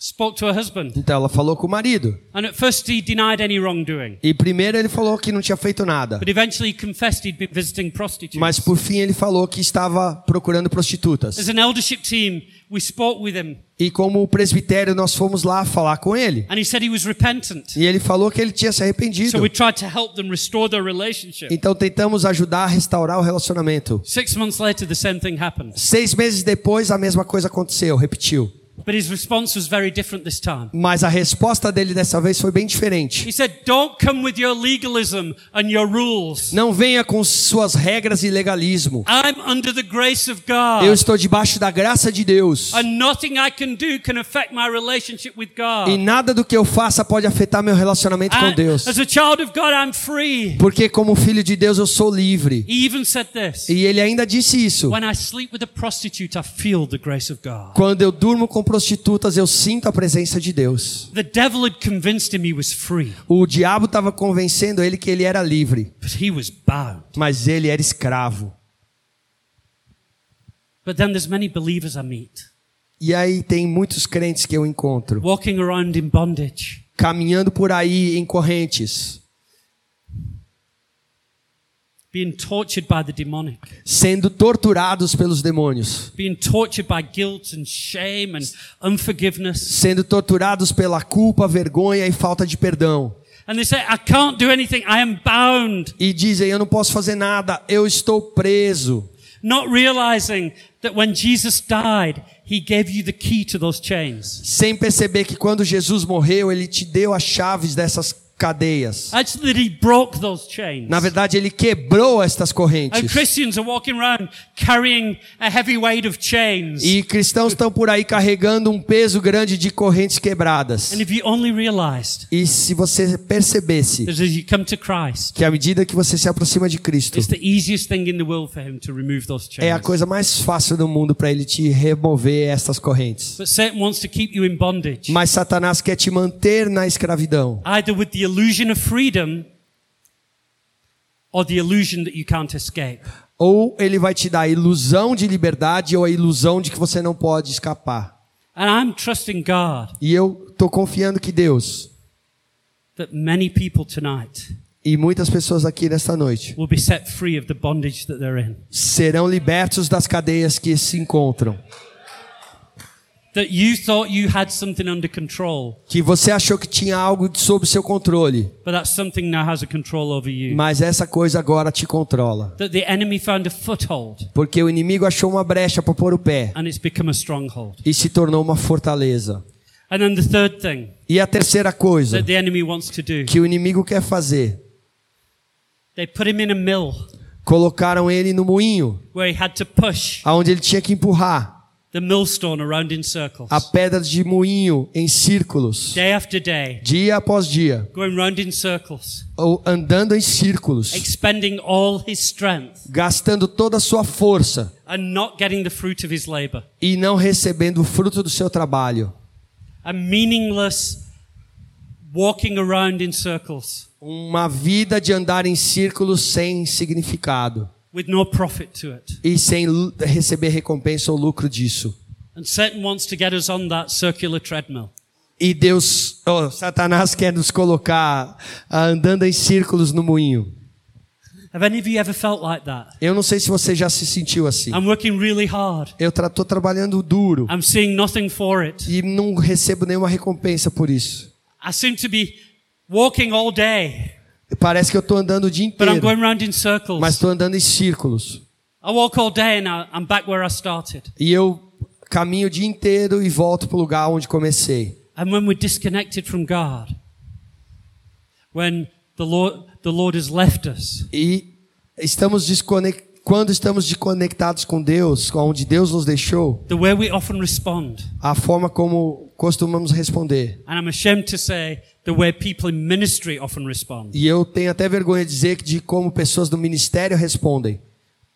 spoke to her husband. Então ela falou com o marido. And at first he denied any wrongdoing. E primeiro ele falou que não tinha feito nada. But eventually he confessed he'd been visiting prostitutes. Mas por fim ele falou que estava procurando prostitutas. As an eldership team, we spoke with him. E como o presbitério nós fomos lá falar com ele. And he said he was repentant. E ele falou que ele tinha se arrependido. So we tried to help them restore their relationship. Então tentamos ajudar a restaurar o relacionamento. 6 months later the same thing happened. 6 meses depois a mesma coisa aconteceu, repetiu. But his response was very different this time. Mas a resposta dele dessa vez foi bem diferente. He said, "Don't come with your legalism and your rules." Não venha com suas regras e legalismo. I'm under the grace of God. Eu estou debaixo da graça de Deus. And nothing I can do can affect my relationship with God. E nada do que eu faça pode afetar meu relacionamento com Deus. As a child of God, I'm free. Porque como filho de Deus eu sou livre. He even said this. E ele ainda disse isso. When I sleep with a prostitute, I feel the grace of God. Quando eu durmo com prostitutas, eu sinto a presença de Deus. The devil had convinced him he was free. O diabo estava convencendo ele que ele era livre. But he was bound. Mas ele era escravo. But then there's many believers I meet. E aí tem muitos crentes que eu encontro. Walking around in bondage. Caminhando por aí em correntes. Being tortured by the demonic. Sendo torturados pelos demônios. Being tortured by guilt and shame and unforgiveness. Sendo torturados pela culpa, vergonha e falta de perdão. And they say, I can't do anything, I am bound. E dizem, eu não posso fazer nada, eu estou preso. Not realizing that when Jesus died, he gave you the key to those chains. Sem perceber que quando Jesus morreu, ele te deu as chaves dessas cadeias. Actually, he broke those chains. Na verdade, ele quebrou estas correntes. And Christians are walking around carrying a heavy weight of chains. E cristãos estão por aí carregando um peso grande de correntes quebradas. And if you only realized, e se você percebesse you come to Christ, que à medida que você se aproxima de Cristo, it's the easiest thing in the world for him to remove those chains. É a coisa mais fácil do mundo para ele te remover estas correntes. But Satan wants to keep you in bondage. Mas Satanás quer te manter na escravidão. Either with the illusion of freedom or the illusion that you can't escape. Ou ele vai te dar a ilusão de liberdade ou a ilusão de que você não pode escapar. And I'm trusting God. E eu estou confiando que Deus, that many people tonight, e muitas pessoas aqui nesta noite, will be set free of the bondage that they're in. Serão libertos das cadeias que se encontram. That you thought you had something under control. Que você achou que tinha algo sob seu controle. But that something now has a control over you. Mas essa coisa agora te controla. That the enemy found a foothold. Porque o inimigo achou uma brecha para pôr o pé. And it's become a stronghold. E se tornou uma fortaleza. And then the third thing. E a terceira coisa. That the enemy wants to do. Que o inimigo quer fazer. They put him in a mill. Colocaram ele no moinho. Where he had to push. Aonde ele tinha que empurrar. The millstone around in circles. A pedra de moinho em círculos. Day after day. Dia após dia. Going round in circles. Ou andando em círculos. Expending all his strength. Gastando toda a sua força. And not getting the fruit of his labor. E não recebendo o fruto do seu trabalho. A meaningless walking around in circles. Uma vida de andar em círculos sem significado. With no profit to it. E sem receber recompensa ou lucro disso. And Satan wants to get us on that circular treadmill. E Satanás quer nos colocar andando em círculos no moinho. Have any of you ever felt like that? Eu não sei se você já se sentiu assim. I'm working really hard. Eu estou trabalhando duro. I'm seeing nothing for it. E não recebo nenhuma recompensa por isso. I seem to be walking all day. Parece que eu estou andando o dia inteiro, mas estou andando em círculos. E eu caminho o dia inteiro e volto para o lugar onde comecei. Quando estamos desconectados com Deus, onde Deus nos deixou, a forma como costumamos responder. E eu tenho até vergonha de dizer de como pessoas do ministério respondem.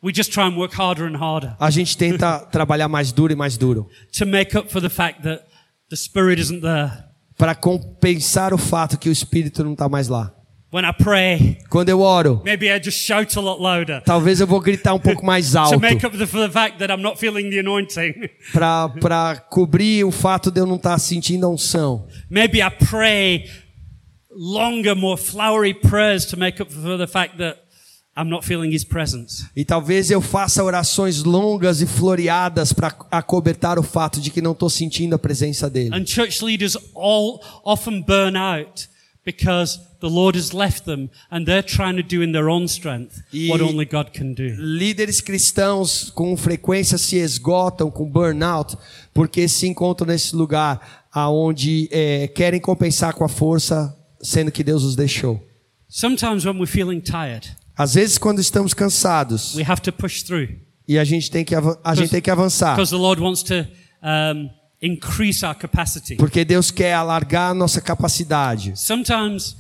We just try and work harder and harder. A gente tenta trabalhar mais duro e mais duro. To make up for the fact that the spirit isn't there. Para compensar o fato que o Espírito não está mais lá. When I pray, quando eu oro, maybe I just shout a lot louder. Talvez eu vou gritar um pouco mais alto. Para cobrir o fato de eu não estar sentindo a unção. Maybe I pray longer, more flowery prayers to make up for the fact that I'm not feeling his presence. E talvez eu faça orações longas e floreadas para acobertar o fato de que não estou sentindo a presença dele. And church leaders all often burn out because the Lord has left them and they're trying to do in their own strength what only God can do. Líderes cristãos com frequência se esgotam com burnout porque se encontram nesse lugar aonde querem compensar com a força, sendo que Deus os deixou. Sometimes when we're feeling tired, às vezes quando estamos cansados, we have to push through. E a gente tem que avançar. Because the Lord wants to increase our capacity. Porque Deus quer alargar a nossa capacidade. Sometimes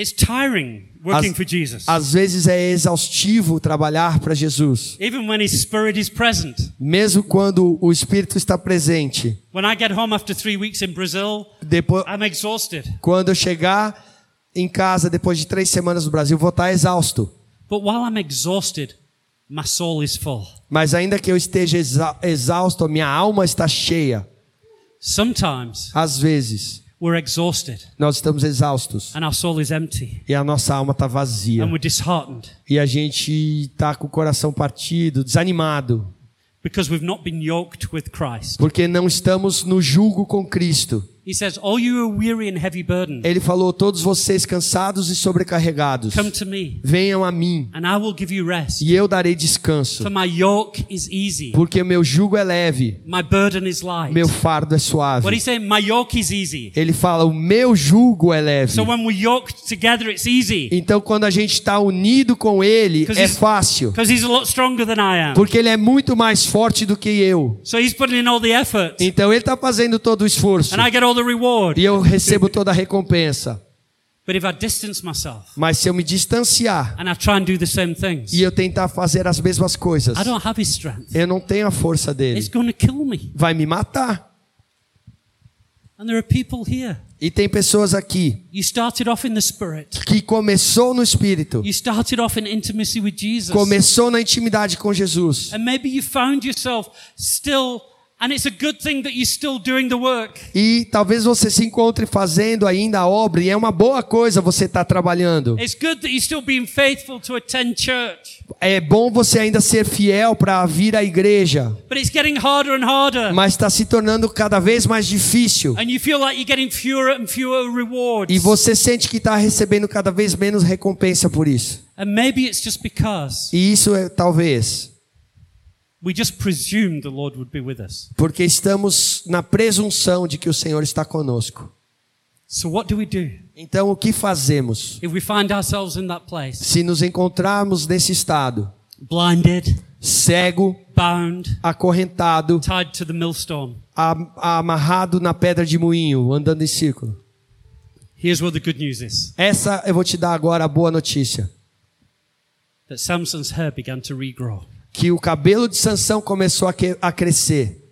It's tiring working for Jesus. Às vezes é exaustivo trabalhar para Jesus. Even when his spirit is present. Mesmo quando o Espírito está presente. When I get home after 3 weeks in Brazil, I'm exhausted. Quando eu chegar em casa depois de 3 semanas no Brasil, vou estar exausto. But while I'm exhausted, my soul is full. Mas ainda que eu esteja exausto, minha alma está cheia. Sometimes. Às vezes. We're exhausted. Nós estamos exaustos. And our soul is empty. E a nossa alma está vazia. And we're disheartened. E a gente está com o coração partido, desanimado. Because we've not been yoked with Christ. Porque não estamos no jugo com Cristo. He says, "All you are weary and heavy burdened." Ele falou, todos vocês cansados e sobrecarregados, come to me. Venham a mim. And I will give you rest. E eu darei descanso. For my yoke is easy. Porque meu jugo é leve. My burden is light. Meu fardo é suave. What he said, my yoke is easy. Ele fala, o meu jugo é leve. So when we yoked together, it's easy. Então quando a gente está unido com ele, é fácil. Because he's a lot stronger than I am. Porque ele é muito mais forte do que eu. So he's putting in all the effort. Então ele está fazendo todo o esforço. And I get all the reward. E eu recebo toda a recompensa. But if I distance myself, mas se eu me distanciar, and I try and do the same things, e eu tentar fazer as mesmas coisas, I don't have his strength. Eu não tenho a força dele. It's gonna kill me. Vai me matar. And there are people here. E tem pessoas aqui que começou no Espírito, começou na intimidade com Jesus. E talvez você se encontre fazendo ainda a obra, e é uma boa coisa você estar trabalhando. É bom você ainda ser fiel para vir à igreja. But it's getting harder and harder. Mas está se tornando cada vez mais difícil. And you feel like you're getting fewer and fewer rewards. E você sente que está recebendo cada vez menos recompensa por isso. And maybe it's just because e isso é talvez. We just presumed the Lord would be with us. Porque estamos na presunção de que o Senhor está conosco. So what do we do? Então o que fazemos? If we find ourselves in that place, se nos encontrarmos nesse estado, blinded, cego, bound, acorrentado, tied to the millstone, amarrado na pedra de moinho, andando em círculo. Here's what the good news is. Essa eu vou te dar agora a boa notícia. That Samson's hair began to regrow. Que o cabelo de Sansão começou a crescer.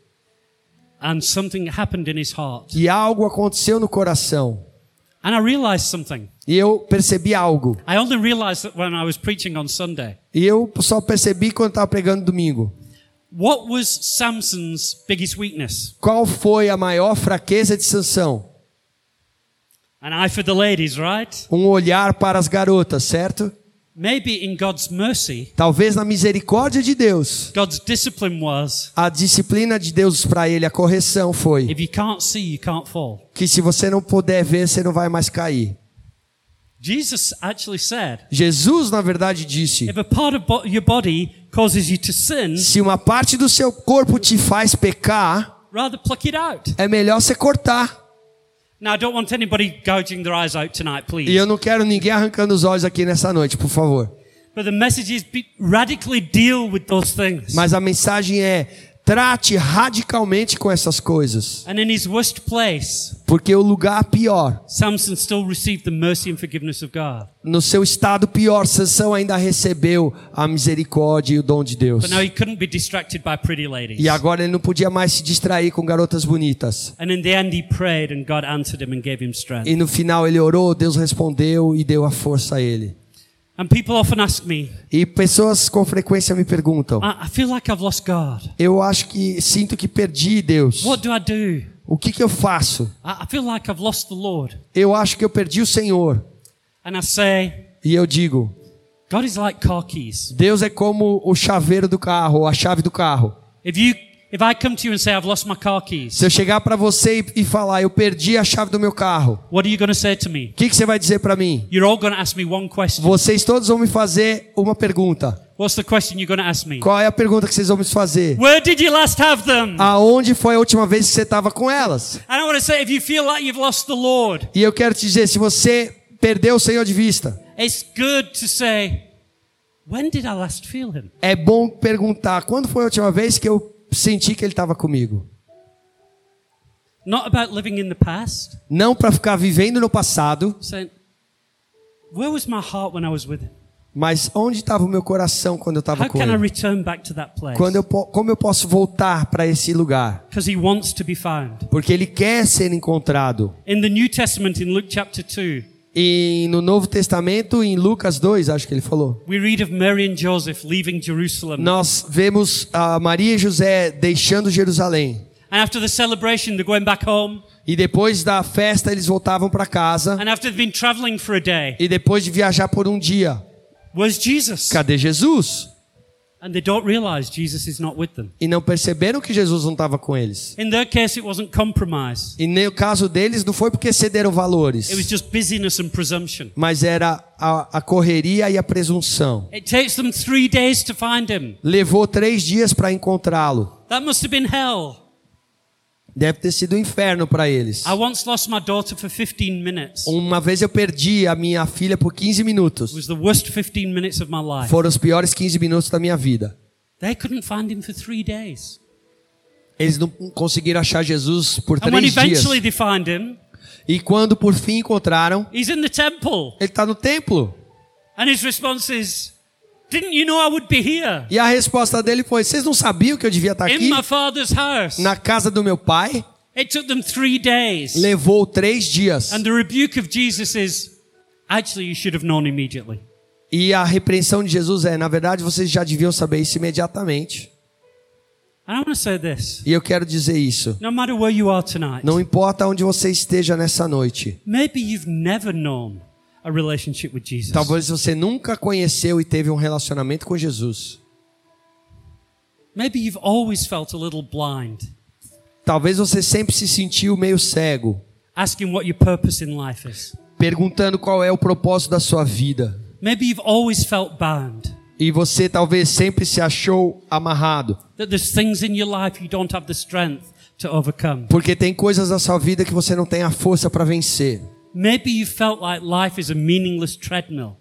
And something happened in his heart. E algo aconteceu no coração. And I realized something. E eu percebi algo. I only realized that when I was preaching on Sunday. E eu só percebi quando estava pregando domingo. What was Samson's biggest weakness? Qual foi a maior fraqueza de Sansão? An eye for the ladies, right? Olhar para as garotas, certo? Maybe in God's mercy, talvez na misericórdia de Deus, God's discipline was, a disciplina de Deus para ele, a correção foi, if you can't see, you can't fall. Que se você não puder ver, você não vai mais cair. Jesus na verdade disse, if a part of your body causes you to sin, se uma parte do seu corpo te faz pecar, rather pluck it out. É melhor você cortar. Now, I don't want anybody gouging their eyes out tonight, please. E eu não quero ninguém arrancando os olhos aqui nessa noite, por favor. But the message is radically deal with those things. Mas a mensagem é trate radicalmente com essas coisas. And in his worst place, porque o lugar pior, Samson still received the mercy and forgiveness of God. No seu estado pior, Sansão ainda recebeu a misericórdia e o dom de Deus. But now he couldn't be distracted by pretty ladies. E agora ele não podia mais se distrair com garotas bonitas. And in the end he prayed and God answered him and gave him strength. E no final ele orou, Deus respondeu e deu a força a ele. And people often ask me, e pessoas com frequência me perguntam, I feel like I've lost God. Eu acho que sinto que perdi Deus. What do I do? O que eu faço? I feel like I've lost the Lord. Eu acho que eu perdi o Senhor. And I say, e eu digo, God is like car keys. Deus é como o chaveiro do carro, ou a chave do carro. If I come to you and say, I've lost my car keys. Se eu chegar para você e falar, eu perdi a chave do meu carro. What are you going to say to me? Que você vai dizer para mim? You're all going to ask me one question. Vocês todos vão me fazer uma pergunta. What's the question you're going to ask me? Qual é a pergunta que vocês vão me fazer? Where did you last have them? Aonde foi a última vez que você estava com elas? And I want to say, if you feel like you've lost the Lord. E eu quero te dizer, se você perdeu o Senhor de vista. It's good to say, when did I last feel him? É bom perguntar, quando foi a última vez que eu senti que ele estava comigo. Not about living in the past, não para ficar vivendo no passado. Saying, Where was my heart when I was with him? Mas onde estava o meu coração quando eu estava com ele? Como eu posso voltar para esse lugar? Porque ele quer ser encontrado. E no Novo Testamento, em Lucas 2, acho que ele falou. Nós vemos a Maria e José deixando Jerusalém. And after the celebration, they're going back home. E depois da festa, eles voltavam para casa. And after they've been traveling for a day. E depois de viajar por um dia. Where's Jesus? Cadê Jesus? And they don't realize Jesus is not with them. E não perceberam que Jesus não estava com eles. In their case, it wasn't compromise. E no caso deles, não foi porque cederam valores. It was just busyness and presumption. Mas era a correria e a presunção. It takes them 3 days to find him. Levou 3 dias para encontrá-lo. That must have been hell. Deve ter sido um inferno para eles. Uma vez eu perdi a minha filha por 15 minutos. Foram os piores 15 minutos da minha vida. Eles não conseguiram achar Jesus por 3 dias. E quando por fim encontraram, ele está no templo. E his response is, "Didn't you know I would be here?" E a resposta dele foi: "Vocês não sabiam que eu devia estar aqui? Na casa do meu pai?" It took them 3 days. Levou 3 dias. And the rebuke of Jesus is, "Actually, you should have known immediately." E a repreensão de Jesus é: na verdade, vocês já deviam saber isso imediatamente. I want to say this. E eu quero dizer isso. No matter where you are tonight. Não importa onde você esteja nessa noite. Maybe you've never known a relationship with Jesus. Talvez você nunca conheceu e teve um relacionamento com Jesus. Maybe you've always felt a little blind. Talvez você sempre se sentiu meio cego. Asking what your purpose in life is. Perguntando qual é o propósito da sua vida. Maybe you've always felt bound. E você talvez sempre se achou amarrado. That there's things in your life you don't have the strength to overcome. Porque tem coisas na sua vida que você não tem a força para vencer. Maybe you felt like life is a meaningless treadmill.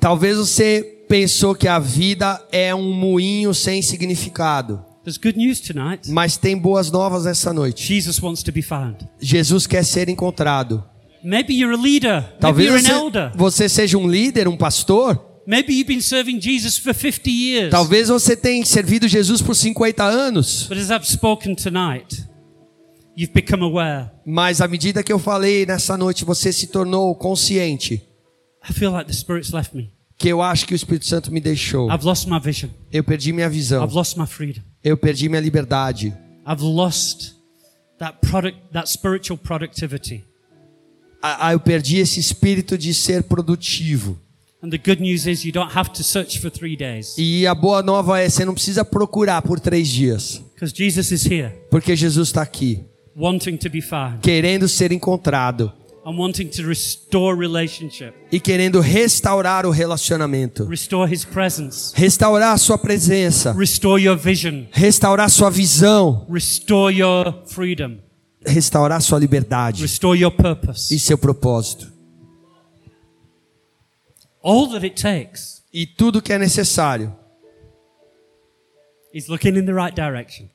Talvez você pensou que a vida é um moinho sem significado. There's good news tonight. Mas tem boas novas nessa noite. Jesus wants to be found. Jesus quer ser encontrado. Maybe you're a leader. Talvez Maybe you're an elder. Você seja um líder, um pastor. Maybe you've been serving Jesus for 50 years. Talvez você tenha servido Jesus por 50 anos. But as I've spoken tonight, you've become aware. Mas à medida que eu falei nessa noite, você se tornou consciente. I feel like the Spirit's left me. Que eu acho que o Espírito Santo me deixou. I've lost my vision. Eu perdi minha visão. I've lost my freedom. Eu perdi minha liberdade. I've lost that spiritual productivity. Eu perdi esse espírito de ser produtivo. And the good news is you don't have to search for 3 days. E a boa nova é você não precisa procurar por 3 dias. Because Jesus is here. Porque Jesus está aqui. Wanting to be found. Querendo ser encontrado. And wanting to restore relationship. E querendo restaurar o relacionamento. Restore his presence. Restaurar a sua presença. Restore your vision. Restaurar a sua visão. Restore your freedom. Restaurar a sua liberdade. Restore your purpose. E seu propósito. All that it takes. E tudo que é necessário. Is looking in the right direction.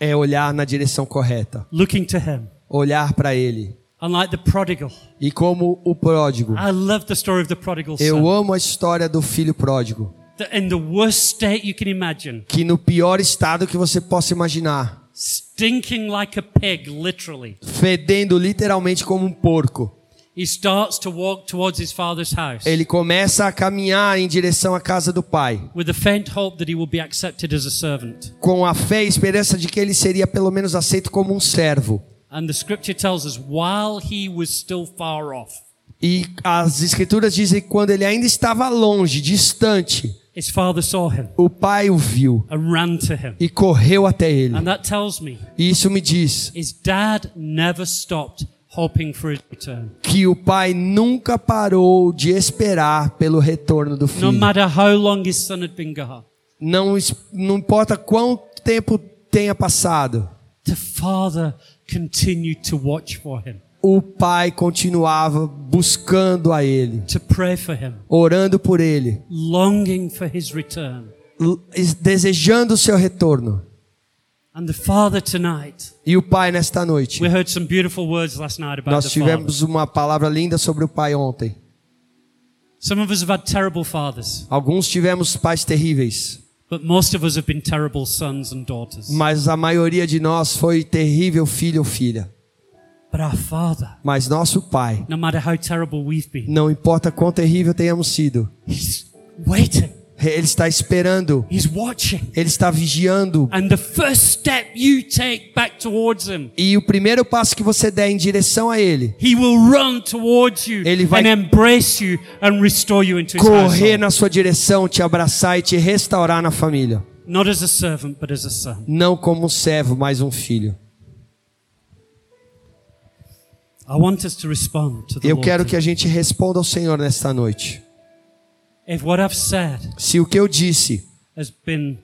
É olhar na direção correta. Looking to him. Olhar para ele. Unlike the prodigal. E como o pródigo. I love the story of the prodigal son. Eu amo a história do filho pródigo. In the worst state you can imagine. Que no pior estado que você possa imaginar. Stinking like a pig, literally. Fedendo literalmente como um porco. He starts to walk towards his father's house. Ele começa a caminhar em direção à casa do pai. With a faint hope that he will be accepted as a servant. Com a fé e esperança de que ele seria pelo menos aceito como um servo. And the scripture tells us while he was still far off. E as escrituras dizem que quando ele ainda estava longe, distante, his father saw him. O pai o viu. And ran to him. E correu até ele. And that tells me. E isso me diz. His dad never stopped. Que o pai nunca parou de esperar pelo retorno do filho. Não importa quanto tempo tenha passado. O pai continuava buscando a ele. Orando por ele. Desejando o seu retorno. And the Father tonight. E o Pai nesta noite. We heard some beautiful words last night about the Father. Nós tivemos uma palavra linda sobre o Pai ontem. Some of us have had terrible fathers. Alguns tivemos pais terríveis. But most of us have been terrible sons and daughters. Mas a maioria de nós foi terrível filho ou filha. But our Father, mas nosso Pai, no matter how terrible we've been, não importa quão terrível tenhamos sido, He's waiting. Ele está esperando. He's watching. Ele está vigiando. And the first step you take back towards him, e o primeiro passo que você der em direção a Ele, He will run towards you, Ele vai and embrace you and restore you into his correr na sua direção, te abraçar e te restaurar na família. Not as a servant, but as a son. Não como um servo, mas um filho. I want us to respond to the Eu Lord quero que a gente responda ao Senhor nesta noite. If what I've said Se o que eu disse has been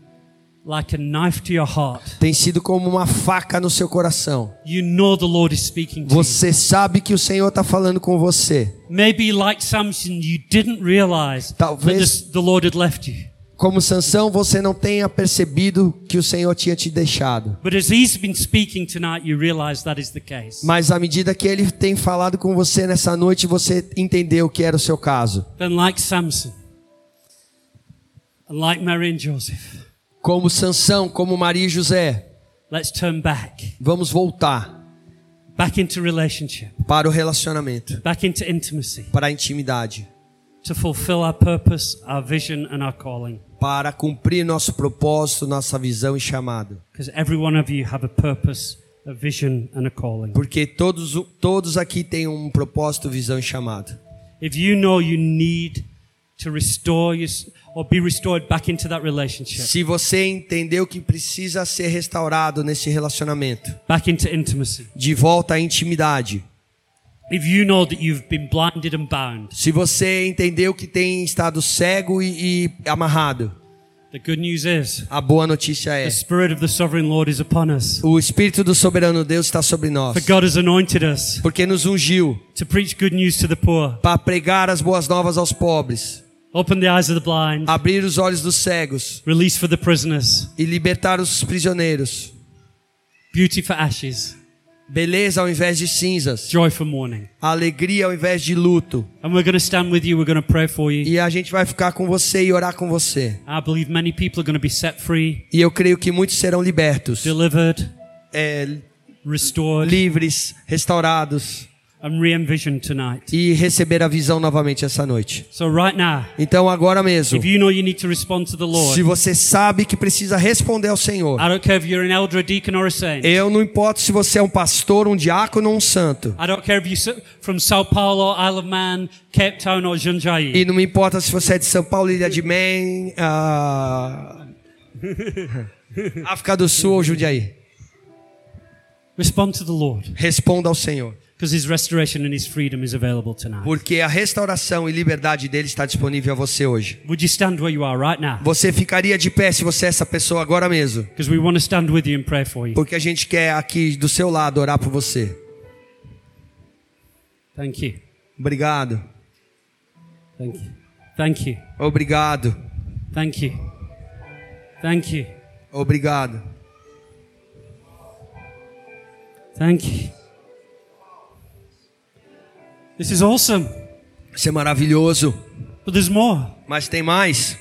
like a knife to your heart, tem sido como uma faca no seu coração, you know the Lord is speaking to você you. Sabe que o Senhor está falando com você. Maybe like Samson, you didn't realize Talvez, that the Lord had left you. Como Sansão, você não tenha percebido que o Senhor tinha te deixado. Mas à medida que Ele tem falado com você nessa noite, você entendeu que era o seu caso. Como Sansão, como Maria e José, vamos voltar para o relacionamento, para a intimidade. To fulfill our purpose, our vision and our calling. Para cumprir nosso propósito, nossa visão e chamado. Because every one of you have a purpose, a vision and a calling. Porque todos aqui têm propósito, visão e chamado. If you know you need to restore your, or be restored back into that relationship. Se você entendeu que precisa ser restaurado nesse relacionamento. Back into intimacy. De volta à intimidade. If you know that you've been blinded and bound, se você entendeu que tem estado cego e amarrado, the good news is, a boa notícia é, the Spirit of the Sovereign Lord is upon us. O Espírito do Soberano Deus está sobre nós. For God has anointed us, porque nos ungiu, to preach good news to the poor, para pregar as boas novas aos pobres. Open the eyes of the blind, abrir os olhos dos cegos, release for the prisoners, e libertar os prisioneiros. Beauty for ashes. Beleza ao invés de cinzas. Joy for mourning. Alegria ao invés de luto. And we're going to stand with you, we're going to pray for you. E a gente vai ficar com você e orar com você. I believe many people are going to be set free. E eu creio que muitos serão libertos. Delivered. Restored. Livres, restaurados. And re-envisioned tonight. E receber a visão novamente essa noite. So right now, então agora mesmo, if you know you need to respond to the Lord, se você sabe que precisa responder ao Senhor, I don't care if you're an elder, a deacon or a saint. Eu não importo se você é um pastor, um diácono ou um santo. I don't care if you're from São Paulo, Isle of Man, Cape Town or Jundiaí. E não me importa se você é de São Paulo, Ilha de Man, África do Sul ou Jundiaí. Respond to the Lord. Responda ao Senhor. Because his restoration and his freedom is available tonight. Porque a restauração e liberdade dele está disponível a você hoje. Would you stand where you are right now? Você ficaria de pé se você é essa pessoa agora mesmo. Because we want to stand with you and pray for you. Porque a gente quer aqui do seu lado orar por você. Thank you. Obrigado. Thank you. Thank you. Obrigado. Thank you. Thank you. Obrigado. Thank you. This is awesome. Isso é maravilhoso. But there's more. Mas tem mais.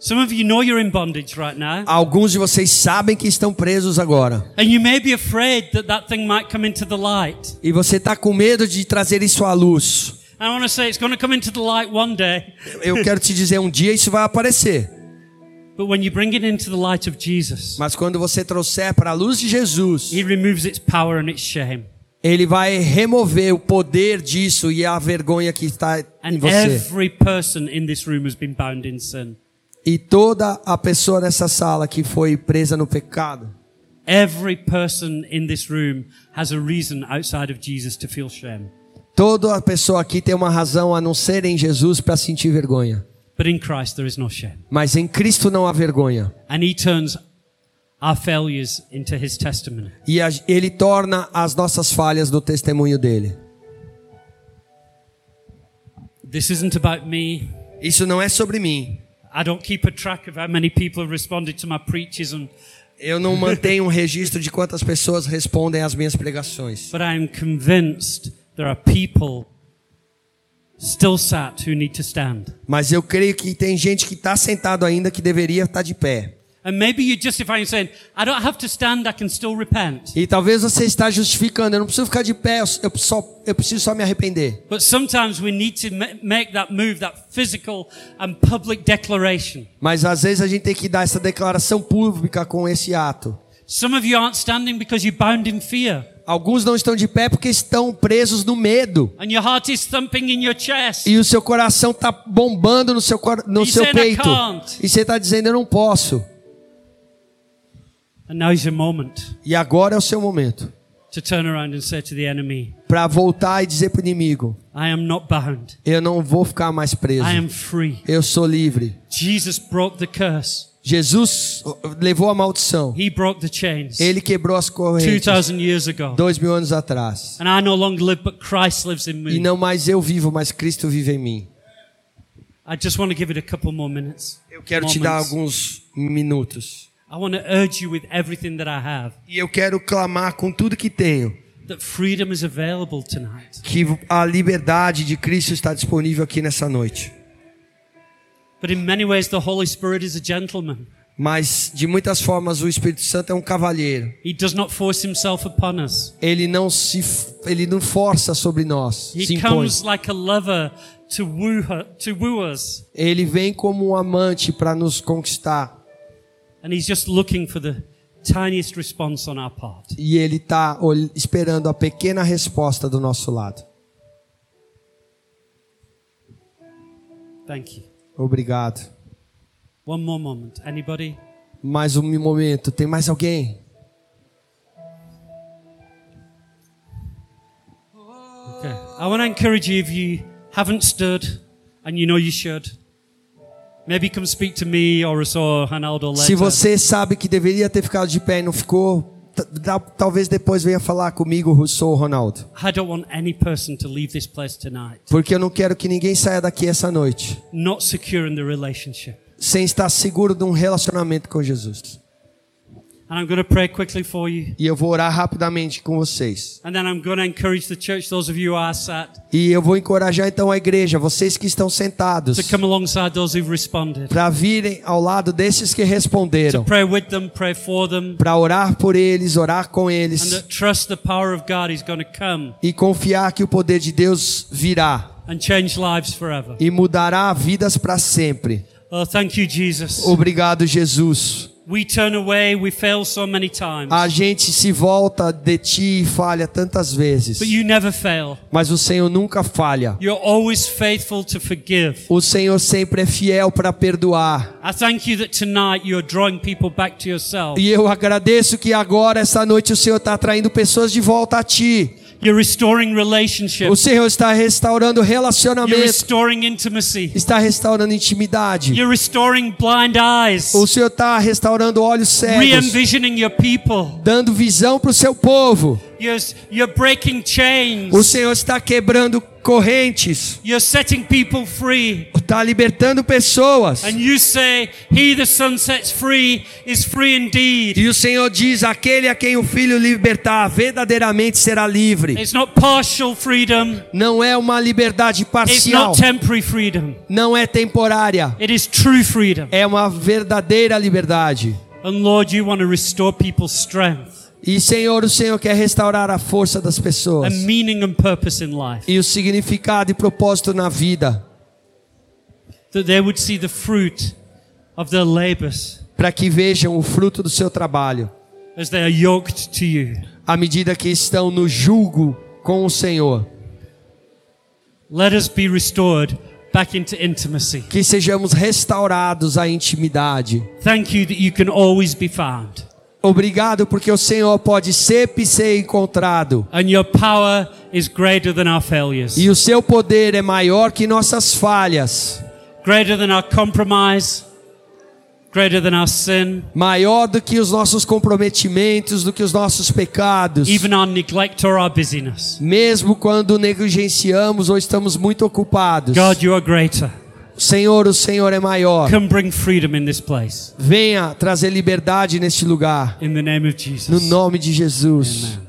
Some of you know you're in bondage right now. Alguns de vocês sabem que estão presos agora. And you may be afraid that thing might come into the light. E você está com medo de trazer isso à luz. I want to say it's going to come into the light one day. Eu quero te dizer, um dia isso vai aparecer. But when you bring it into the light of Jesus. Mas quando você trouxer para a luz de Jesus, He removes its power and its shame. Ele vai remover o poder disso e a vergonha que está em você. E toda a pessoa nessa sala que foi presa no pecado. Toda a pessoa aqui tem uma razão a não ser em Jesus para sentir vergonha. Mas em Cristo não há vergonha. And he turns our failures into his testimony. E ele torna as nossas falhas no testemunho dele. This isn't about me. Isso não é sobre mim. I don't keep a track of how many people have responded to my preachers and eu não mantenho um registro de quantas pessoas respondem às minhas pregações. But I am convinced there are people still sat who need to stand. Mas eu creio que tem gente que está sentado ainda que deveria estar de pé. And maybe you justify and saying, I don't have to stand, I can still repent. E talvez você está justificando, eu não preciso ficar de pé, eu preciso só me arrepender. But sometimes we need to make that move, that physical and public declaration. Mas às vezes a gente tem que dar essa declaração pública com esse ato. Some of you aren't standing because you're bound in fear. Alguns não estão de pé porque estão presos no medo. And your heart is thumping in your chest. E o seu coração está bombando no seu peito. E você está dizendo, eu não posso. And now is your moment. E agora é o seu momento. To turn around and say to the enemy. Para voltar e dizer para o inimigo. I am not bound. Eu não vou ficar mais preso. I am free. Eu sou livre. Jesus broke the curse. Jesus levou a maldição. He broke the chains. Ele quebrou as correntes. 2000 years ago. 2000 anos atrás. And I no longer live, but Christ lives in me. E não mais eu vivo, mas Cristo vive em mim. I just want to give it a couple more minutes. Eu quero te dar alguns minutos. I want to urge you with everything that I have. E eu quero clamar com tudo que tenho. That freedom is available tonight. Que a liberdade de Cristo está disponível aqui nessa noite. But in many ways the Holy Spirit is a gentleman. Mas de muitas formas o Espírito Santo é um cavalheiro. He does not force himself upon us. Ele não força sobre nós. He se impõe. Comes like a lover to woo us. Ele vem como um amante para nos conquistar. And he's just looking for the tiniest response on our part. E ele está esperando a pequena resposta do nosso lado. Thank you. Obrigado. One more moment. Anybody? Mais momento. Tem mais alguém? Okay. I want to encourage you, if you haven't stood and you know you should. Maybe come speak to me or saw Ronaldo later. Se você sabe que deveria ter ficado de pé e não ficou, talvez depois venha falar comigo, Rousseau ou Ronaldo. I don't want any person to leave this place tonight. Porque eu não quero que ninguém saia daqui essa noite. Not secure in the relationship. Sem estar seguro de um relacionamento com Jesus. And I'm going to pray quickly for you. E eu vou orar rapidamente com vocês. And then I'm going to encourage the church, those of you who are sat. E eu vou encorajar então a igreja, vocês que estão sentados. To come alongside those who've responded. Para virem ao lado desses que responderam. To pray with them, pray for them. Para orar por eles, orar com eles. And that trust the power of God is going to come. E confiar que o poder de Deus virá. And change lives forever. E mudará vidas para sempre. Oh, thank you, Jesus. Obrigado, Jesus. We turn away, we fail so many times. A gente se volta de ti e falha tantas vezes. But you never fail. Mas o Senhor nunca falha. You're always faithful to forgive. O Senhor sempre é fiel para perdoar. I thank you that tonight you're drawing people back to yourself. E eu agradeço que agora, essa noite, o Senhor está atraindo pessoas de volta a ti. You're restoring relationships. O Senhor está restaurando relacionamento. You're restoring intimacy. Está restaurando intimidade. You're restoring blind eyes. O Senhor está restaurando olhos cegos. Re-envisioning your people. Dando visão para o seu povo. You're breaking chains. O Senhor está quebrando correntes. You're setting people free. Está libertando pessoas. And you say, he the Son sets free is free indeed. E o Senhor diz, aquele a quem o Filho libertar verdadeiramente será livre. It's not partial freedom. Não é uma liberdade parcial. It's not temporary freedom. Não é temporária. It is true freedom. É uma verdadeira liberdade. And Lord, you want to restore people's strength. E Senhor, o Senhor quer restaurar a força das pessoas. And meaning and purpose in life. E o significado e propósito na vida. That they would see the fruit of their labors. Para que vejam o fruto do seu trabalho. As they are yoked to you. À medida que estão no jugo com o Senhor. Let us be restored back into intimacy. Que sejamos restaurados à intimidade. Thank you that you can always be found. Obrigado porque o Senhor pode sempre ser encontrado. And your power is greater than our failures. E o seu poder é maior que nossas falhas. Greater than our compromise. Greater than our sin. Maior do que os nossos comprometimentos, do que os nossos pecados. Even our neglect or our busyness. Mesmo quando negligenciamos ou estamos muito ocupados. God, you are greater. Senhor, o Senhor é maior. Come bring freedom in this place. Venha trazer liberdade neste lugar. In the name of Jesus. No nome de Jesus. Amen.